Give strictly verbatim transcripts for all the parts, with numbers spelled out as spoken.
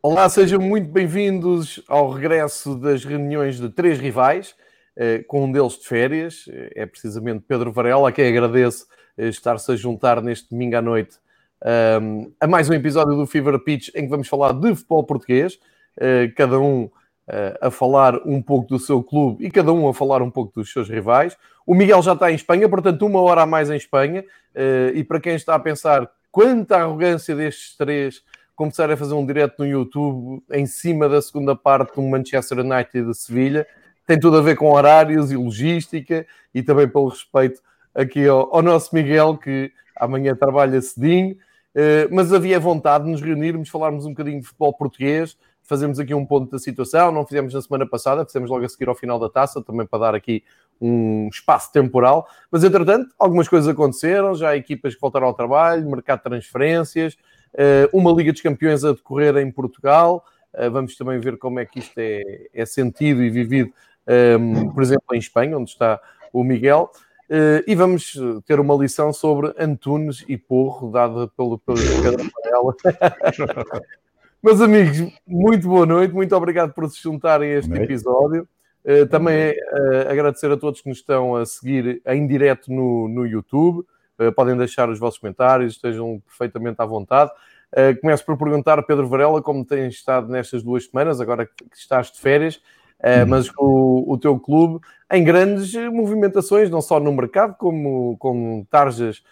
Olá, sejam muito bem-vindos ao regresso das reuniões de três rivais, com um deles de férias, é precisamente Pedro Varela, a quem agradeço estar-se a juntar neste domingo à noite a mais um episódio do Fever Pitch, em que vamos falar de futebol português, cada um a falar um pouco do seu clube e cada um a falar um pouco dos seus rivais. O Miguel já está em Espanha, portanto uma hora a mais em Espanha, e para quem está a pensar quanta arrogância destes três começar a fazer um direto no YouTube em cima da segunda parte do Manchester United de Sevilha, tem tudo a ver com horários e logística, e também pelo respeito aqui ao, ao nosso Miguel, que amanhã trabalha cedinho, uh, mas havia vontade de nos reunirmos, falarmos um bocadinho de futebol português, fazermos aqui um ponto da situação. Não fizemos na semana passada, fizemos logo a seguir ao final da taça, também para dar aqui um espaço temporal, mas entretanto algumas coisas aconteceram, já há equipas que voltaram ao trabalho, mercado de transferências, uh, uma Liga dos Campeões a decorrer em Portugal, uh, vamos também ver como é que isto é, é sentido e vivido, Um, por exemplo, em Espanha, onde está o Miguel, uh, e vamos ter uma lição sobre Antunes e Porro, dada pelo Pedro Varela. Meus amigos, muito boa noite, muito obrigado por se juntarem a este episódio. Uh, também uh, agradecer a todos que nos estão a seguir em direto no, no YouTube. Uh, podem deixar os vossos comentários, estejam perfeitamente à vontade. Uh, começo por perguntar a Pedro Varela como tens estado nestas duas semanas, agora que estás de férias. É, mas o, o teu clube em grandes movimentações, não só no mercado, como com Tarjas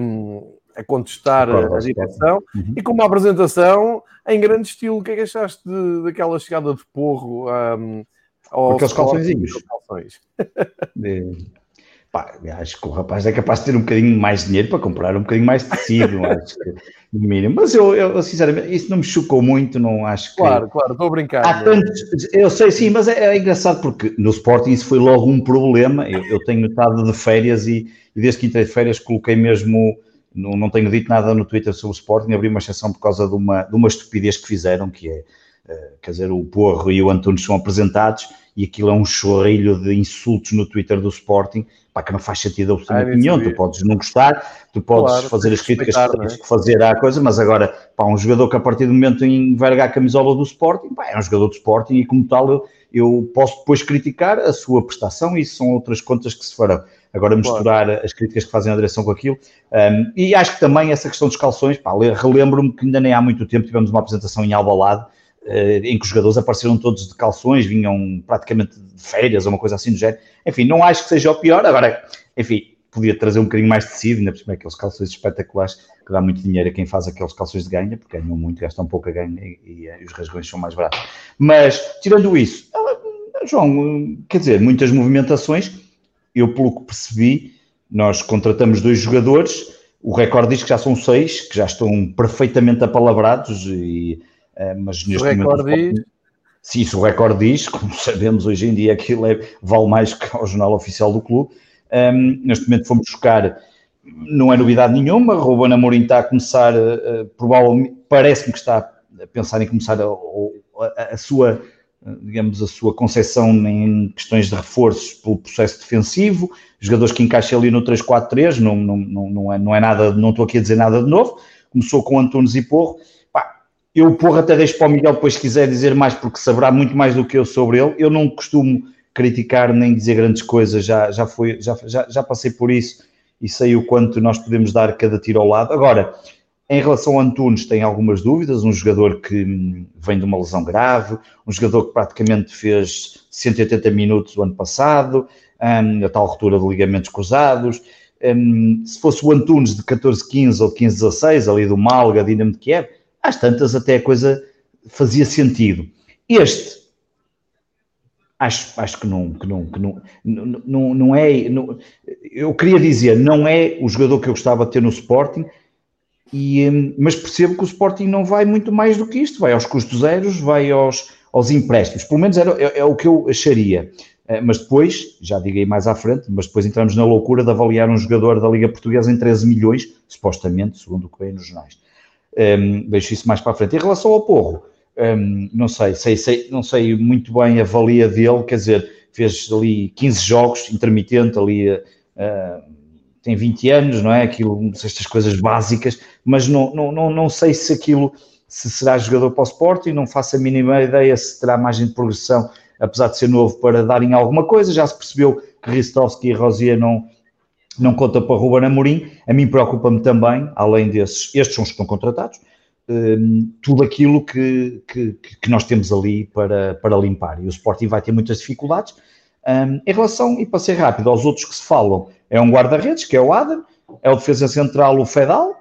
um, a contestar claro, a direção uhum. e com uma apresentação em grande estilo. O que é que achaste de, daquela chegada de Porro um, aos aqueles calçõezinhos? calções? É. Pá, acho que o rapaz é capaz de ter um bocadinho mais de dinheiro para comprar um bocadinho mais de tecido, acho que, no mínimo. Mas eu, eu, sinceramente, isso não me chocou muito, não acho que... Claro, claro, estou a brincar. Há tantos, eu sei, sim, mas é, é engraçado porque no Sporting isso foi logo um problema. Eu, eu tenho estado de férias e, e desde que entrei de férias coloquei mesmo... Não, não tenho dito nada no Twitter sobre o Sporting, abri uma exceção por causa de uma, de uma estupidez que fizeram, que é... Quer dizer, o Porro e o Antunes são apresentados... E aquilo é um chorrilho de insultos no Twitter do Sporting, pá, que não faz sentido a absolutamente nenhum. Tu podes não gostar, tu podes claro, fazer as críticas que tens que fazer à coisa, mas agora, pá, um jogador que a partir do momento enverga a camisola do Sporting, pá, é um jogador do Sporting e como tal eu, eu posso depois criticar a sua prestação, e isso são outras contas que se farão. Agora misturar claro. As críticas que fazem à direção com aquilo. Um, e acho que também essa questão dos calções, pá, relembro-me que ainda nem há muito tempo tivemos uma apresentação em Alvalade, em que os jogadores apareceram todos de calções, vinham praticamente de férias ou uma coisa assim do género. Enfim, não acho que seja o pior. Agora, enfim, podia trazer um bocadinho mais de tecido, ainda por cima aqueles calções espetaculares que dá muito dinheiro a quem faz aqueles calções de ganha, porque ganham muito, gastam pouco a ganha e, e os rasgões são mais baratos. Mas, tirando isso, João, quer dizer, muitas movimentações. Eu, pelo que percebi, nós contratamos dois jogadores. O recorde diz que já são seis, que já estão perfeitamente apalabrados e... Uh, mas neste o momento, diz... se isso o recorde diz, como sabemos hoje em dia aquilo é, vale mais que ao jornal oficial do clube. Um, neste momento fomos buscar, não é novidade nenhuma, Ruben Amorim está a começar, uh, provavelmente, parece-me que está a pensar em começar a, a, a sua, digamos, a sua concessão em questões de reforços pelo processo defensivo, jogadores que encaixam ali no três quatro três, não, não, não, não, é, não é nada, não estou aqui a dizer nada de novo, começou com Antunes e Porro. Eu o Porro até deixo para o Miguel depois se quiser dizer mais, porque saberá muito mais do que eu sobre ele. Eu não costumo criticar nem dizer grandes coisas, já, já, foi, já, já, já passei por isso e sei o quanto nós podemos dar cada tiro ao lado. Agora, em relação a Antunes, tem algumas dúvidas, um jogador que vem de uma lesão grave, um jogador que praticamente fez cento e oitenta minutos o ano passado, a tal ruptura de ligamentos cruzados. Se fosse o Antunes de catorze quinze ou de quinze dezasseis, ali do Malga, Dinamo de Kiev, às tantas até a coisa fazia sentido. Este, acho, acho que não, que não, que não, não, não é, não, eu queria dizer, não é o jogador que eu gostava de ter no Sporting, e, mas percebo que o Sporting não vai muito mais do que isto, vai aos custos zeros, vai aos, aos empréstimos, pelo menos era, é, é o que eu acharia. Mas depois, já digo aí mais à frente, mas depois entramos na loucura de avaliar um jogador da Liga Portuguesa em treze milhões, supostamente, segundo o que vem nos jornais. Um, deixo isso mais para a frente. Em relação ao Porro, um, não sei, sei, sei, não sei muito bem a valia dele, quer dizer, fez ali quinze jogos, intermitente, ali uh, tem vinte anos, não é? Aquilo, estas coisas básicas, mas não, não, não, não sei se aquilo se será jogador para o Sporting, não faço a mínima ideia se terá margem de progressão, apesar de ser novo, para darem alguma coisa. Já se percebeu que Ristovski e Rosier não, não contam para Ruben Amorim. A mim preocupa-me também, além desses, estes são os que estão contratados, hum, tudo aquilo que, que, que nós temos ali para, para limpar. E o Sporting vai ter muitas dificuldades. Hum, em relação, e para ser rápido, aos outros que se falam, é um guarda-redes, que é o Adam, é o defesa central, o Fedal,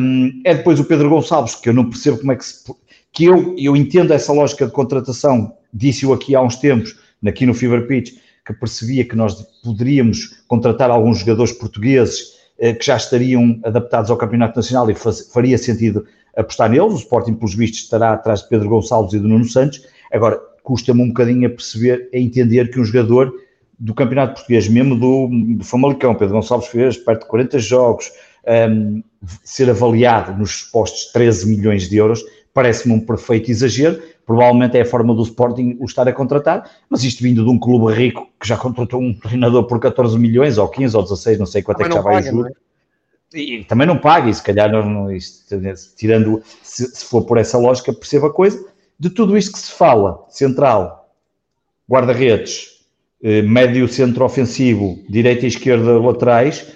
hum, é depois o Pedro Gonçalves, que eu não percebo como é que se... que eu, eu entendo essa lógica de contratação, disse-o aqui há uns tempos, aqui no Fever Pitch, que percebia que nós poderíamos contratar alguns jogadores portugueses eh, que já estariam adaptados ao Campeonato Nacional e faz, faria sentido apostar neles. O Sporting, pelos vistos, estará atrás de Pedro Gonçalves e do Nuno Santos. Agora, custa-me um bocadinho a perceber, a entender que um jogador do Campeonato Português, mesmo do, do Famalicão, Pedro Gonçalves fez perto de quarenta jogos, um, ser avaliado nos supostos treze milhões de euros, parece-me um perfeito exagero. Provavelmente é a forma do Sporting o estar a contratar, mas isto vindo de um clube rico que já contratou um treinador por catorze milhões, ou quinze, ou dezasseis, não sei quanto também é que já vai o juro. E também não paga, e se calhar, não, não, isto, tirando, se, se for por essa lógica, percebo a coisa. De tudo isto que se fala, central, guarda-redes, médio centro ofensivo, direita e esquerda laterais,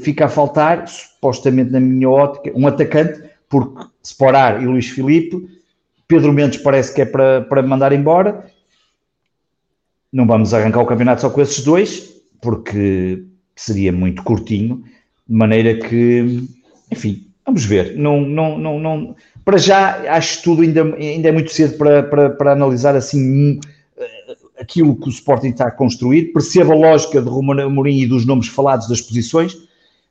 fica a faltar, supostamente na minha ótica, um atacante, porque Sporar e Luís Filipe, Pedro Mendes parece que é para, para mandar embora. Não vamos arrancar o campeonato só com esses dois, porque seria muito curtinho, de maneira que, enfim, vamos ver. Não, não, não, não. Para já, acho que tudo ainda, ainda é muito cedo para, para, para analisar assim... aquilo que o Sporting está a construir. Percebo a lógica de Ruben Amorim e dos nomes falados das posições,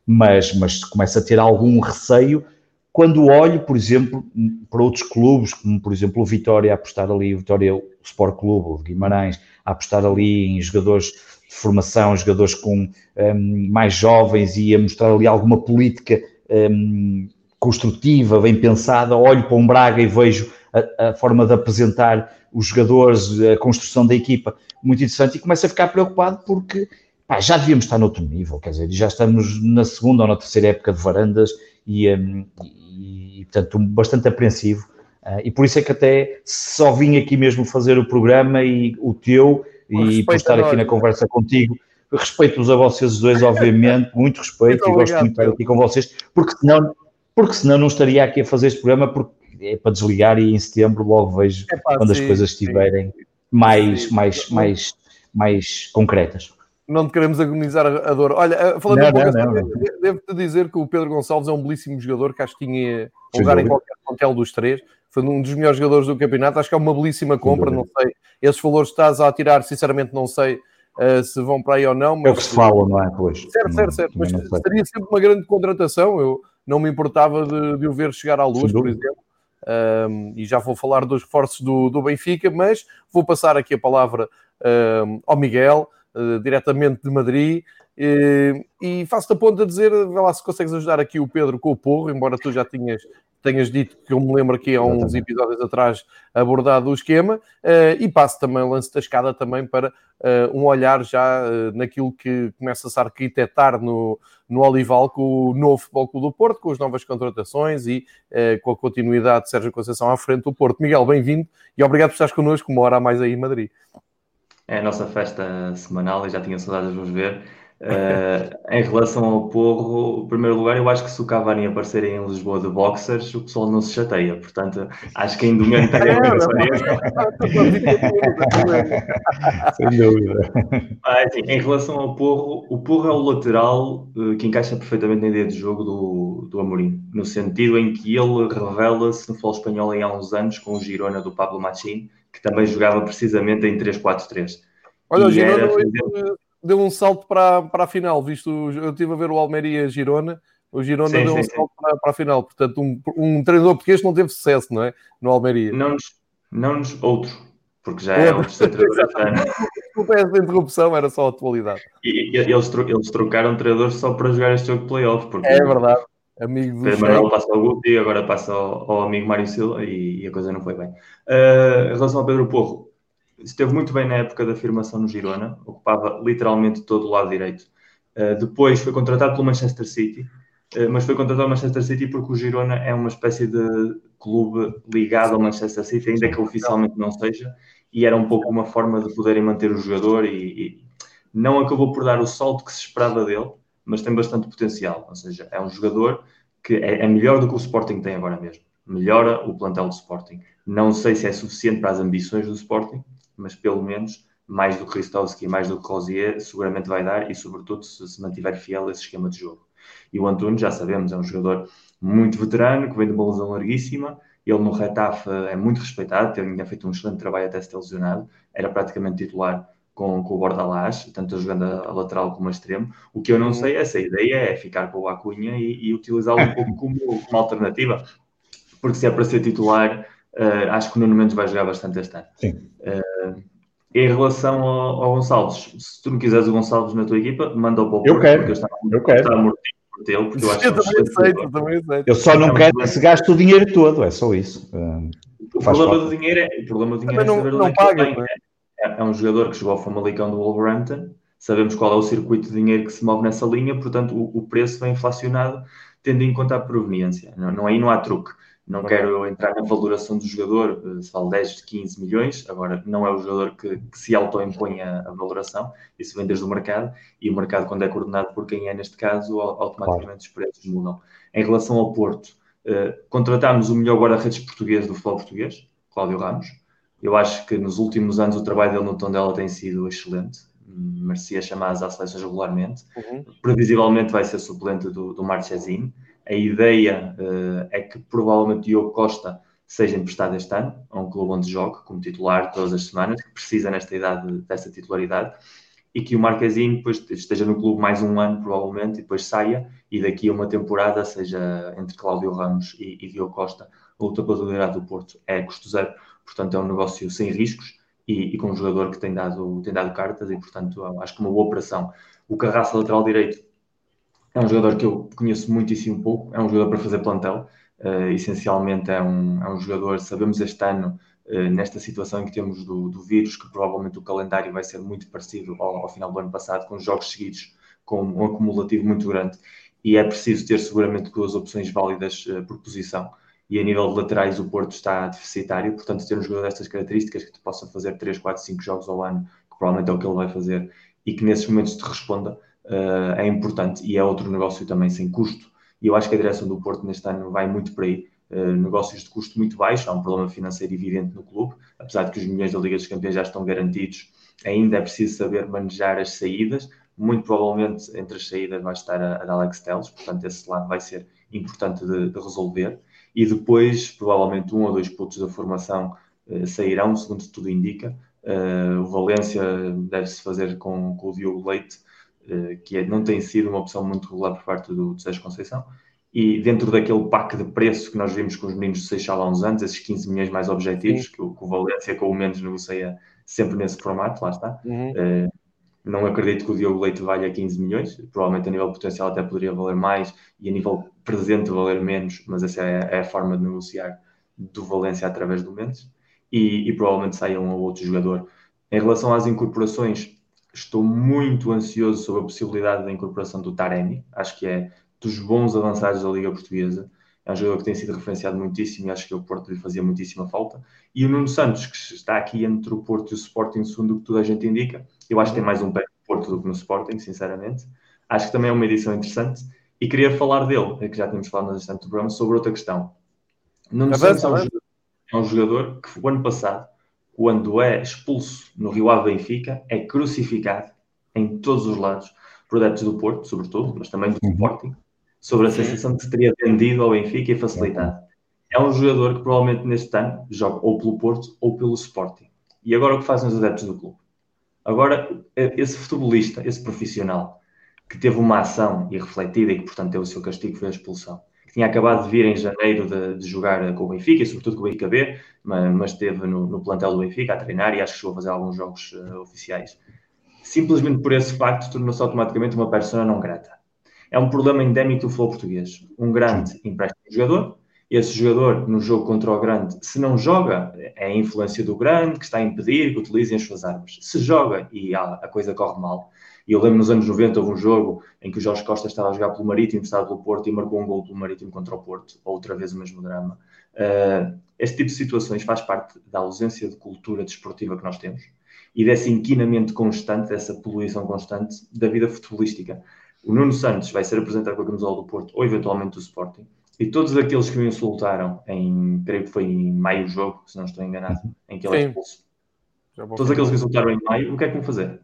mas, mas começo a ter algum receio quando olho, por exemplo, para outros clubes, como por exemplo o Vitória a apostar ali, o Vitória o Sport Clube, o Guimarães, a apostar ali em jogadores de formação, jogadores com, um, mais jovens, e a mostrar ali alguma política um, construtiva, bem pensada. Olho para um Braga e vejo a, a forma de apresentar os jogadores, a construção da equipa, muito interessante, e começo a ficar preocupado porque, pá, já devíamos estar noutro nível, quer dizer, já estamos na segunda ou na terceira época de Varandas e, um, e, e portanto, bastante apreensivo, uh, e por isso é que até só vim aqui mesmo fazer o programa e o teu, com e por estar aqui na conversa contigo. Respeito-vos a vocês dois, obviamente, muito respeito, muito e gosto muito de estar aqui com vocês, porque senão, porque senão não estaria aqui a fazer este programa, porque é para desligar, e em setembro logo vejo é pá, quando sim, as coisas estiverem sim. mais, mais, mais, mais concretas. Não te queremos agonizar a dor. Olha, falando não, de não, não, devo-te dizer que o Pedro Gonçalves é um belíssimo jogador, que acho que tinha lugar em qualquer plantel dos três. Foi um dos melhores jogadores do campeonato. Acho que é uma belíssima compra, não sei. Esses valores que estás a tirar, sinceramente não sei uh, se vão para aí ou não. Mas... é o que se fala, não é? Pois. Certo, certo, certo. Mas seria sempre uma grande contratação. Eu não me importava de, de o ver chegar à luz, por exemplo. Um, e já vou falar dos reforços do, do Benfica, mas vou passar aqui a palavra um, ao Miguel, uh, diretamente de Madrid, uh, e faço-te a ponta a dizer, vai lá se consegues ajudar aqui o Pedro com o Porro, embora tu já tinhas, tenhas dito, que eu me lembro aqui há uns episódios atrás, abordado o esquema, uh, e passo também, lance da escada também para uh, um olhar já uh, naquilo que começa-se a arquitetar no, no Olival com o novo Futebol Clube do Porto, com as novas contratações e uh, com a continuidade de Sérgio Conceição à frente do Porto. Miguel, bem-vindo e obrigado por estares connosco uma hora a mais aí em Madrid. É a nossa festa semanal e já tinha saudades de vos ver. Uh, em relação ao Porro, em primeiro lugar, eu acho que se o Cavani aparecer em Lisboa de boxers, o pessoal não se chateia, portanto, acho que ainda não tem a ver. Sem dúvida. Ah, assim, em relação ao Porro, o Porro é o lateral uh, que encaixa perfeitamente na ideia de jogo do, do Amorim, no sentido em que ele revela-se no futebol espanhol há uns anos com o Girona do Pablo Marchesín, que também jogava precisamente em três quatro três. Olha, e o Girona deu um salto para, para a final, visto, eu estive a ver o Almeria Girona, o Girona sim, deu sim, um salto para, para a final, portanto um, um treinador português não teve sucesso, não é? No Almeria. Não nos, não nos outro, porque já é, é outro treinador. Desculpa essa interrupção, era só a atualidade. E, e, eles, eles trocaram treinadores só para jogar este jogo de playoffs. É verdade, amigo do Manuel passa ao Guto e agora passa ao, ao amigo Mário Silva e, e a coisa não foi bem. Uh, em relação ao Pedro Porro, esteve muito bem na época da afirmação no Girona, ocupava literalmente todo o lado direito. Uh, depois foi contratado pelo Manchester City, mas foi contratado ao Manchester City porque o Girona é uma espécie de clube ligado ao Manchester City, ainda que oficialmente não seja, e era um pouco uma forma de poderem manter o jogador e, e não acabou por dar o salto que se esperava dele, mas tem bastante potencial, ou seja, é um jogador que é, é melhor do que o Sporting tem agora mesmo, melhora o plantel do Sporting. Não sei se é suficiente para as ambições do Sporting, mas pelo menos mais do que Ristovski e mais do que Rosier seguramente vai dar, e sobretudo se, se mantiver fiel a esse esquema de jogo. E o Antunes, já sabemos, é um jogador muito veterano, que vem de uma lesão larguíssima. Ele no Getafe é muito respeitado, tem ainda feito um excelente trabalho até se ter lesionado. Era praticamente titular com, com o Bordalás, tanto jogando a lateral como a extremo. O que eu não sei, essa ideia é ficar com o Acunha e, e utilizá-lo um pouco como, como alternativa. Porque se é para ser titular, uh, acho que o Nuno Mendes vai jogar bastante este ano. Sim. Uh, Em relação ao, ao Gonçalves, se tu não quiseres o Gonçalves na tua equipa, manda-o para o Porro, porque eu estava a mortinho por tê-lo, porque eu acho que eu também aceito, também aceito. Eu só não quero que se gaste o dinheiro todo, é só isso. O problema do dinheiro é, o problema do dinheiro é saber onde é que ele tem. É um jogador que chegou ao Famalicão do Wolverhampton, sabemos qual é o circuito de dinheiro que se move nessa linha, portanto o, o preço vem inflacionado, tendo em conta a proveniência. Não, não, aí não há truque. Não quero entrar na valoração do jogador, se vale dez, quinze milhões, agora não é o jogador que, que se autoimpõe a, a valoração, isso vem desde o mercado, e o mercado, quando é coordenado por quem é, neste caso, automaticamente os preços mudam. Em relação ao Porto, eh, contratámos o melhor guarda-redes português do futebol português, Cláudio Ramos. Eu acho que nos últimos anos o trabalho dele no Tondela tem sido excelente, merecia chamadas às seleções regularmente, uhum. Previsivelmente vai ser suplente do, do Marchesín. A ideia uh, é que provavelmente Diogo Costa seja emprestado este ano a um clube onde jogue como titular todas as semanas, que precisa nesta idade dessa titularidade, e que o Marchesín depois esteja no clube mais um ano provavelmente, e depois saia, e daqui a uma temporada seja entre Cláudio Ramos e, e Diogo Costa a luta pela titularidade do Porto. É custo zero, portanto é um negócio sem riscos e, e com um jogador que tem dado, tem dado cartas, e portanto acho que uma boa operação. O Carrasco, lateral direito, é um jogador que eu conheço muitíssimo pouco, é um jogador para fazer plantel, uh, essencialmente é um, é um jogador, sabemos este ano, uh, nesta situação em que temos do, do vírus, que provavelmente o calendário vai ser muito parecido ao, ao final do ano passado, com jogos seguidos, com um acumulativo muito grande, e é preciso ter seguramente duas opções válidas uh, por posição, e a nível de laterais o Porto está deficitário, portanto ter um jogador destas características que te possa fazer três, quatro, cinco jogos ao ano, que provavelmente é o que ele vai fazer, e que nesses momentos te responda, Uh, é importante, e é outro negócio também sem custo, e eu acho que a direção do Porto neste ano vai muito para aí, uh, negócios de custo muito baixo. Há um problema financeiro evidente no clube, apesar de que os milhões da Liga dos Campeões já estão garantidos, ainda é preciso saber manejar as saídas. Muito provavelmente entre as saídas vai estar a, a Alex Telles, portanto esse lado vai ser importante de, de resolver, e depois provavelmente um ou dois pontos da formação uh, sairão, segundo tudo indica. Uh, o Valência deve-se fazer com, com o Diogo Leite, que é, não tem sido uma opção muito regular por parte do, do Sérgio Conceição, e dentro daquele pack de preço que nós vimos com os meninos de Seixal há uns anos, esses quinze milhões mais objetivos, que o, que o Valência com o Mendes negocia sempre nesse formato, lá está. Uhum. Uh, não acredito que o Diogo Leite valha quinze milhões, provavelmente a nível potencial até poderia valer mais, e a nível presente valer menos, mas essa é, é a forma de negociar do Valência através do Mendes, e, e provavelmente saia um ou outro jogador. Em relação às incorporações, estou muito ansioso sobre a possibilidade da incorporação do Taremi. Acho que é dos bons avançados da Liga Portuguesa. É um jogador que tem sido referenciado muitíssimo, e acho que o Porto lhe fazia muitíssima falta. E o Nuno Santos, que está aqui entre o Porto e o Sporting, segundo o que toda a gente indica. Eu acho que tem mais um pé no Porto do que no Sporting, sinceramente. Acho que também é uma edição interessante. E queria falar dele, que já tínhamos falado no instante do programa, sobre outra questão. Nuno Santos é um, jogador, é um jogador que o ano passado, quando é expulso no Rio Ave Benfica, é crucificado em todos os lados por adeptos do Porto, sobretudo, mas também do Sporting, sobre a sensação de se teria vendido ao Benfica e facilitado. É um jogador que provavelmente neste ano joga ou pelo Porto ou pelo Sporting. E agora o que fazem os adeptos do clube? Agora, esse futebolista, esse profissional, que teve uma ação irrefletida e que, portanto, teve o seu castigo, foi a expulsão. Tinha acabado de vir em janeiro de, de jogar com o Benfica, e sobretudo com o Benfica B, mas, mas esteve no, no plantel do Benfica a treinar, e acho que chegou a fazer alguns jogos uh, oficiais. Simplesmente por esse facto tornou-se automaticamente uma persona não grata. É um problema endémico do futebol português. Um grande empresta um jogador, esse jogador no jogo contra o grande, se não joga, é a influência do grande que está a impedir que utilizem as suas armas. Se joga e a, a coisa corre mal, E eu lembro nos anos noventa houve um jogo em que o Jorge Costa estava a jogar pelo Marítimo, estava pelo Porto e marcou um gol pelo Marítimo contra o Porto, outra vez o mesmo drama. Uh, este tipo de situações faz parte da ausência de cultura desportiva que nós temos e desse inquinamento constante, dessa poluição constante da vida futebolística. O Nuno Santos vai ser apresentado com a camisola do Porto ou eventualmente do Sporting, e todos aqueles que o insultaram em, creio que foi em maio o jogo, se não estou enganado, em que ele é expulso. Todos aqueles que insultaram em maio, o que é que vão fazer?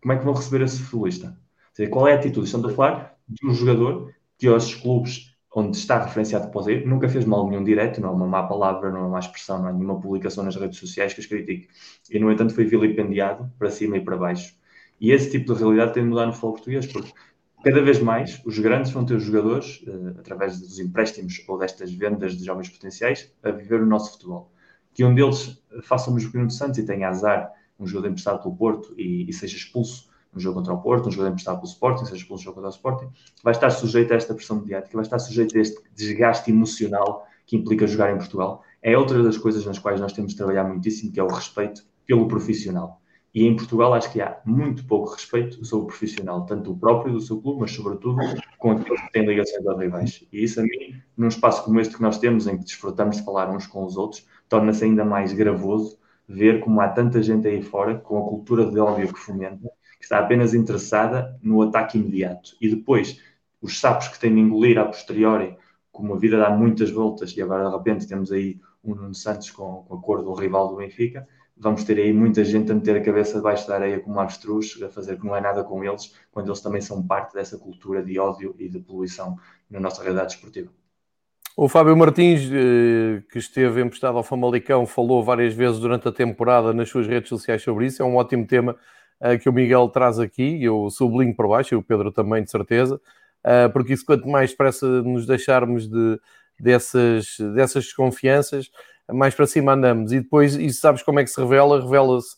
Como é que vão receber esse futebolista? Ou seja, qual é a atitude? Estamos a falar de um jogador que aos clubes onde está referenciado para sair nunca fez mal nenhum direto, não há uma má palavra, não há má expressão, não há nenhuma publicação nas redes sociais que os critique. E, no entanto, foi vilipendiado para cima e para baixo. E esse tipo de realidade tem de mudar no futebol português, porque cada vez mais os grandes vão ter os jogadores, uh, através dos empréstimos ou destas vendas de jovens potenciais, a viver o nosso futebol. Que um deles faça o mesmo que o Nuno Santos e tenha azar, um jogador emprestado pelo Porto e, e seja expulso no jogo contra o Porto, um jogador emprestado pelo Sporting, seja expulso no jogo contra o Sporting, vai estar sujeito a esta pressão mediática, vai estar sujeito a este desgaste emocional que implica jogar em Portugal. É outra das coisas nas quais nós temos de trabalhar muitíssimo, que é o respeito pelo profissional. E em Portugal acho que há muito pouco respeito sobre o profissional, tanto o próprio do seu clube, mas sobretudo com aqueles que têm ligações aos rivais. E isso a mim, num espaço como este que nós temos, em que desfrutamos de falar uns com os outros, torna-se ainda mais gravoso ver como há tanta gente aí fora, com a cultura de ódio que fomenta, que está apenas interessada no ataque imediato. E depois, os sapos que têm de engolir a posteriori, como a vida dá muitas voltas, e agora de repente temos aí um Nuno Santos com, com a cor do rival do Benfica, vamos ter aí muita gente a meter a cabeça debaixo da areia como avestruz, a fazer que não é nada com eles, quando eles também são parte dessa cultura de ódio e de poluição na nossa realidade desportiva. O Fábio Martins, que esteve emprestado ao Famalicão, falou várias vezes durante a temporada nas suas redes sociais sobre isso. É um ótimo tema que o Miguel traz aqui, eu sublinho por baixo, e o Pedro também, de certeza, porque isso quanto mais depressa nos deixarmos de, dessas, dessas desconfianças, mais para cima andamos. E depois, e sabes como é que se revela? Revela-se,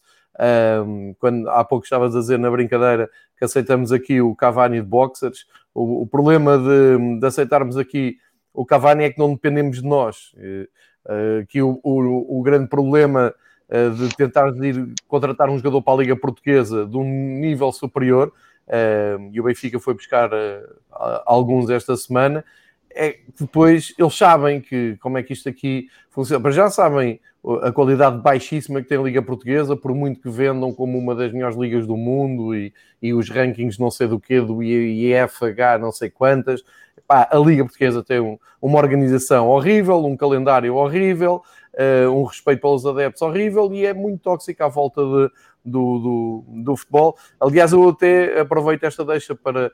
um, quando há pouco estavas a dizer na brincadeira que aceitamos aqui o Cavani de boxers, o, o problema de, de aceitarmos aqui o Cavani é que não dependemos de nós, uh, que o, o, o grande problema uh, de tentar ir contratar um jogador para a Liga Portuguesa de um nível superior, uh, e o Benfica foi buscar uh, alguns esta semana, é que depois eles sabem que, como é que isto aqui funciona. Para já sabem a qualidade baixíssima que tem a Liga Portuguesa, por muito que vendam como uma das melhores ligas do mundo e, e os rankings não sei do quê, do I F H não sei quantas. Pá, a Liga Portuguesa tem um, uma organização horrível, um calendário horrível, uh, um respeito pelos adeptos horrível e é muito tóxica à volta de, do, do, do futebol. Aliás, eu até aproveito esta deixa para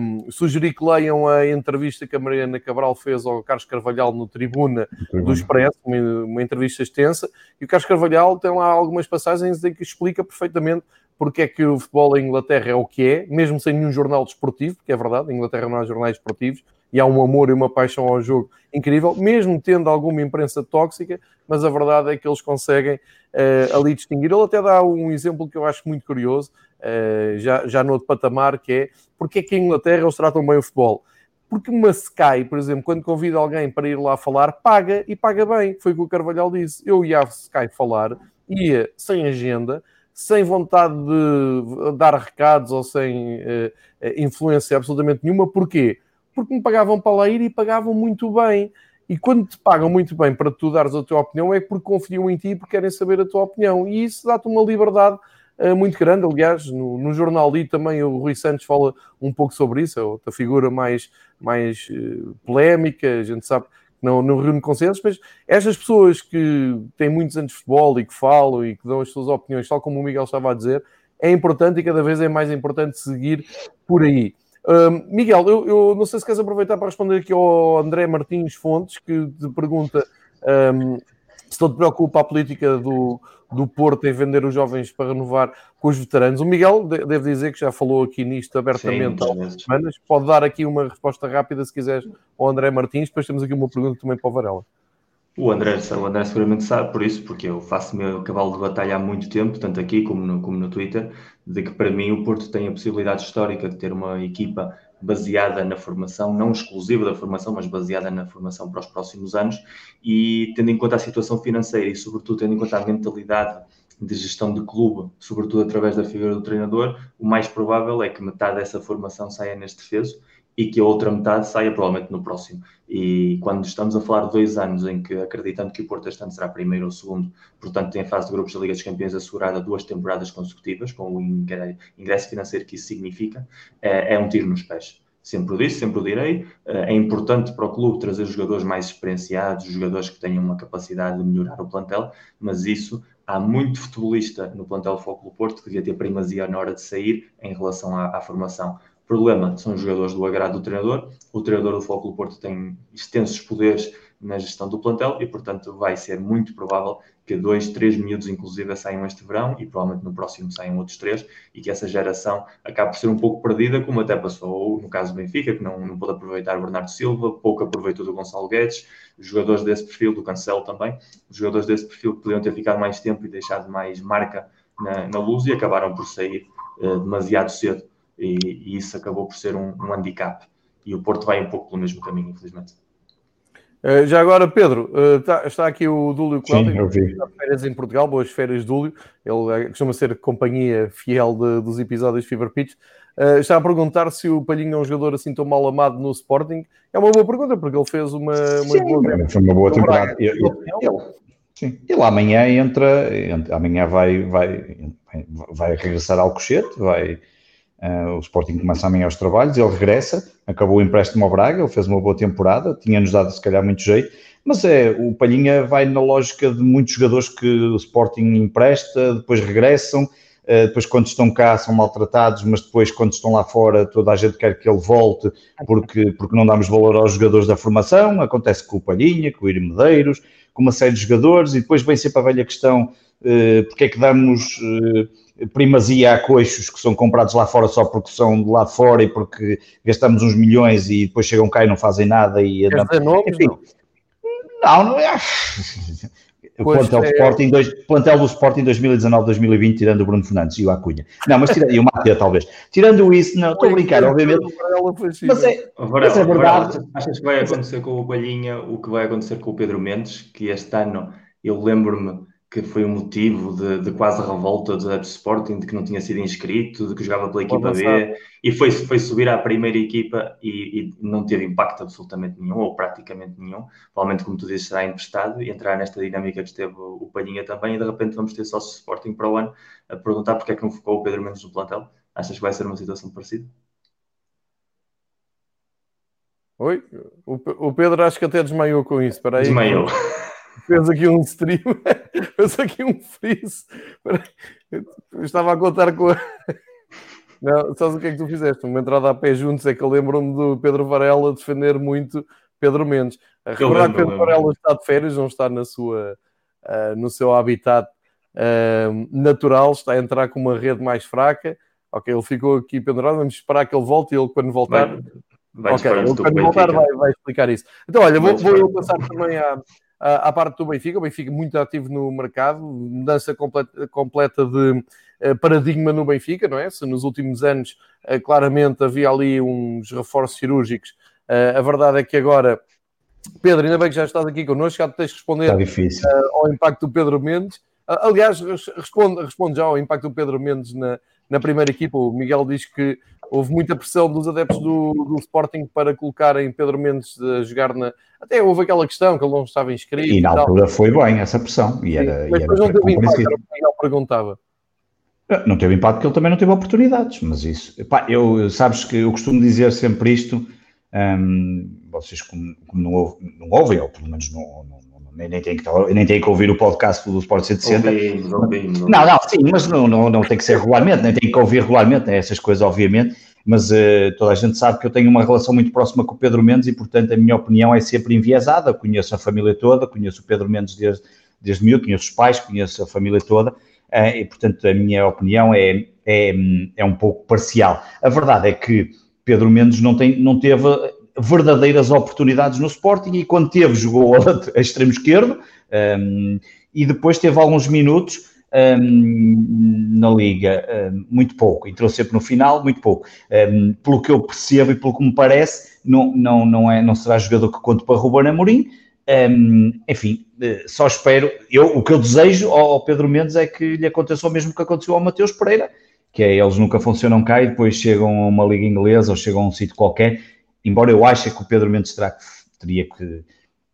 um, sugerir que leiam a entrevista que a Mariana Cabral fez ao Carlos Carvalhal no Tribuna do Expresso, uma, uma entrevista extensa, e o Carlos Carvalhal tem lá algumas passagens em que explica perfeitamente porque é que o futebol em Inglaterra é o que é, mesmo sem nenhum jornal desportivo, porque é verdade, a Inglaterra não há jornais desportivos, e há um amor e uma paixão ao jogo incrível, mesmo tendo alguma imprensa tóxica, mas a verdade é que eles conseguem uh, ali distinguir. Ele até dá um exemplo que eu acho muito curioso, uh, já, já no outro patamar, que é porque é que em Inglaterra eles tratam bem o futebol. Porque uma Sky, por exemplo, quando convida alguém para ir lá falar, paga, e paga bem. Foi o que o Carvalhal disse. Eu ia à Sky falar, ia sem agenda, sem vontade de dar recados ou sem uh, influência absolutamente nenhuma. Porquê? Porque me pagavam para lá ir e pagavam muito bem. E quando te pagam muito bem para tu dares a tua opinião é porque confiam em ti e porque querem saber a tua opinião. E isso dá-te uma liberdade uh, muito grande. Aliás, no, no jornal ali também o Rui Santos fala um pouco sobre isso. É outra figura mais, mais uh, polémica. A gente sabe... Não, não reúne consensos, mas estas pessoas que têm muitos anos de futebol e que falam e que dão as suas opiniões, tal como o Miguel estava a dizer, é importante e cada vez é mais importante seguir por aí. Um, Miguel, eu, eu não sei se queres aproveitar para responder aqui ao André Martins Fontes, que te pergunta um, se não te preocupa a política do, do Porto em vender os jovens para renovar com os veteranos. O Miguel, de, devo dizer que já falou aqui nisto abertamente há algumas semanas. Pode dar aqui uma resposta rápida, se quiseres, ao André Martins. Depois temos aqui uma pergunta também para o Varela. O André, o André seguramente sabe por isso, porque eu faço o meu cavalo de batalha há muito tempo, tanto aqui como no, como no Twitter, de que para mim o Porto tem a possibilidade histórica de ter uma equipa baseada na formação, não exclusiva da formação, mas baseada na formação para os próximos anos, e tendo em conta a situação financeira e, sobretudo, tendo em conta a mentalidade de gestão de clube, sobretudo através da figura do treinador, o mais provável é que metade dessa formação saia neste defeso e que a outra metade saia provavelmente no próximo. E quando estamos a falar de dois anos em que, acreditando que o Porto este ano será primeiro ou segundo, portanto tem a fase de grupos da Liga dos Campeões assegurada duas temporadas consecutivas, com o ingresso financeiro que isso significa, é um tiro nos pés. Sempre o disse, sempre o direi, é importante para o clube trazer jogadores mais experienciados, jogadores que tenham uma capacidade de melhorar o plantel, mas isso, há muito futebolista no plantel do F C Porto que devia ter primazia na hora de sair em relação à, à formação. O problema são os jogadores do agrado do treinador, o treinador do F C Porto tem extensos poderes na gestão do plantel e, portanto, vai ser muito provável que dois, três miúdos, inclusive, saiam este verão e, provavelmente, no próximo saiam outros três e que essa geração acabe por ser um pouco perdida, como até passou, no caso do Benfica, que não, não pôde aproveitar o Bernardo Silva, pouco aproveitou do Gonçalo Guedes, jogadores desse perfil, do Cancelo também, jogadores desse perfil que podiam ter ficado mais tempo e deixado mais marca na, na luz e acabaram por sair eh, demasiado cedo e, e isso acabou por ser um, um handicap e o Porto vai um pouco pelo mesmo caminho, infelizmente. Uh, já agora, Pedro, uh, tá, está aqui o Dúlio Cláudio, que está de férias em Portugal. Boas férias, Dúlio. Ele costuma ser companhia fiel de, dos episódios Fever Pitch. Uh, está a perguntar se o Palhinha é um jogador assim tão mal amado no Sporting. É uma boa pergunta, porque ele fez uma, uma sim, boa... Foi uma boa temporada. Eu, eu, eu, sim. Ele amanhã entra, entra amanhã vai, vai, vai regressar ao Alcochete, vai... Uh, o Sporting começa amanhã os trabalhos, ele regressa, acabou o empréstimo ao Braga, ele fez uma boa temporada, tinha-nos dado se calhar muito jeito, mas é, o Palhinha vai na lógica de muitos jogadores que o Sporting empresta, depois regressam, uh, depois quando estão cá são maltratados, mas depois quando estão lá fora toda a gente quer que ele volte porque, porque não damos valor aos jogadores da formação, acontece com o Palhinha, com o Irim Medeiros, com uma série de jogadores e depois vem sempre a velha questão, uh, porque é que damos... Uh, primazia a coxos que são comprados lá fora só porque são de lá de fora e porque gastamos uns milhões e depois chegam cá e não fazem nada e não... Novo, enfim, não, não é o plantel, é... Sporting, dois, plantel do Sporting dois mil e dezanove dois mil e vinte, tirando o Bruno Fernandes e o Acunha, não, mas tirando, e o Matia talvez tirando isso, não, estou a brincar obviamente, mas é, Varela, mas é verdade. Varela, achas que vai acontecer com o Palhinha o que vai acontecer com o Pedro Mendes, que este ano, eu lembro-me que foi um motivo de, de quase revolta do Sporting, de que não tinha sido inscrito, de que jogava pela equipa B, e foi, foi subir à primeira equipa e, e não teve impacto absolutamente nenhum, ou praticamente nenhum. Provavelmente, como tu dizes, será emprestado e entrar nesta dinâmica que esteve o Palhinha também, e de repente vamos ter sócio Sporting para o ano a perguntar porque é que não ficou o Pedro Mendes no plantel. Achas que vai ser uma situação parecida? Oi? O, o Pedro acho que até desmaiou com isso. Espera aí. Desmaiou. Fez aqui um stream, fez aqui um freeze. Eu estava a contar com a... Não, sabes o que é que tu fizeste? Uma entrada a pé juntos, é que eu lembro-me do Pedro Varela defender muito Pedro Mendes. A recordar que Pedro Varela está de férias, não está na sua, uh, no seu habitat uh, natural, está a entrar com uma rede mais fraca. Ok, ele ficou aqui pendurado, vamos esperar que ele volte e ele quando voltar... Vai, vai okay, ele quando voltar vai, vai explicar isso. Então, olha, vou, vou eu passar também à... à parte do Benfica, o Benfica muito ativo no mercado, mudança completa, completa de paradigma no Benfica, não é? Se nos últimos anos claramente havia ali uns reforços cirúrgicos, a verdade é que agora, Pedro, ainda bem que já estás aqui connosco, já tens de responder ao impacto do Pedro Mendes. Aliás, responde, responde já ao impacto do Pedro Mendes na, na primeira equipa. O Miguel diz que houve muita pressão dos adeptos do, do Sporting para colocarem Pedro Mendes a jogar na... Até houve aquela questão que ele não estava inscrito. E, e na tal. Altura foi bem essa pressão. E era, Sim, mas e era depois não teve impacto, era o que ele perguntava. Não teve impacto porque ele também não teve oportunidades. Mas isso... Pá, eu, sabes que eu costumo dizer sempre isto. Hum, vocês como, como não, ouvem, não ouvem, ou pelo menos não... não Nem, nem, tem que, nem tem que ouvir o podcast do Sport cento e sessenta. Ouvimos, ouvimos, ouvimos. Não, não, sim, mas não, não, não tem que ser regularmente, nem tem que ouvir regularmente, né, essas coisas, obviamente, mas uh, toda a gente sabe que eu tenho uma relação muito próxima com o Pedro Mendes e, portanto, a minha opinião é sempre enviesada. Conheço a família toda, conheço o Pedro Mendes desde, desde miúdo, conheço os pais, conheço a família toda uh, e, portanto, a minha opinião é, é, é um pouco parcial. A verdade é que Pedro Mendes não, tem, não teve... verdadeiras oportunidades no Sporting e quando teve jogou a extremo esquerdo um, e depois teve alguns minutos um, na Liga, um, muito pouco, entrou sempre no final, muito pouco, um, pelo que eu percebo e pelo que me parece não, não, não, é, não será jogador que conte para Ruben Amorim Um, enfim, só espero, eu, o que eu desejo ao Pedro Mendes é que lhe aconteça o mesmo que aconteceu ao Matheus Pereira, que é, eles nunca funcionam cá e depois chegam a uma liga inglesa ou chegam a um sítio qualquer, embora eu ache que o Pedro Mendes terá, teria, que,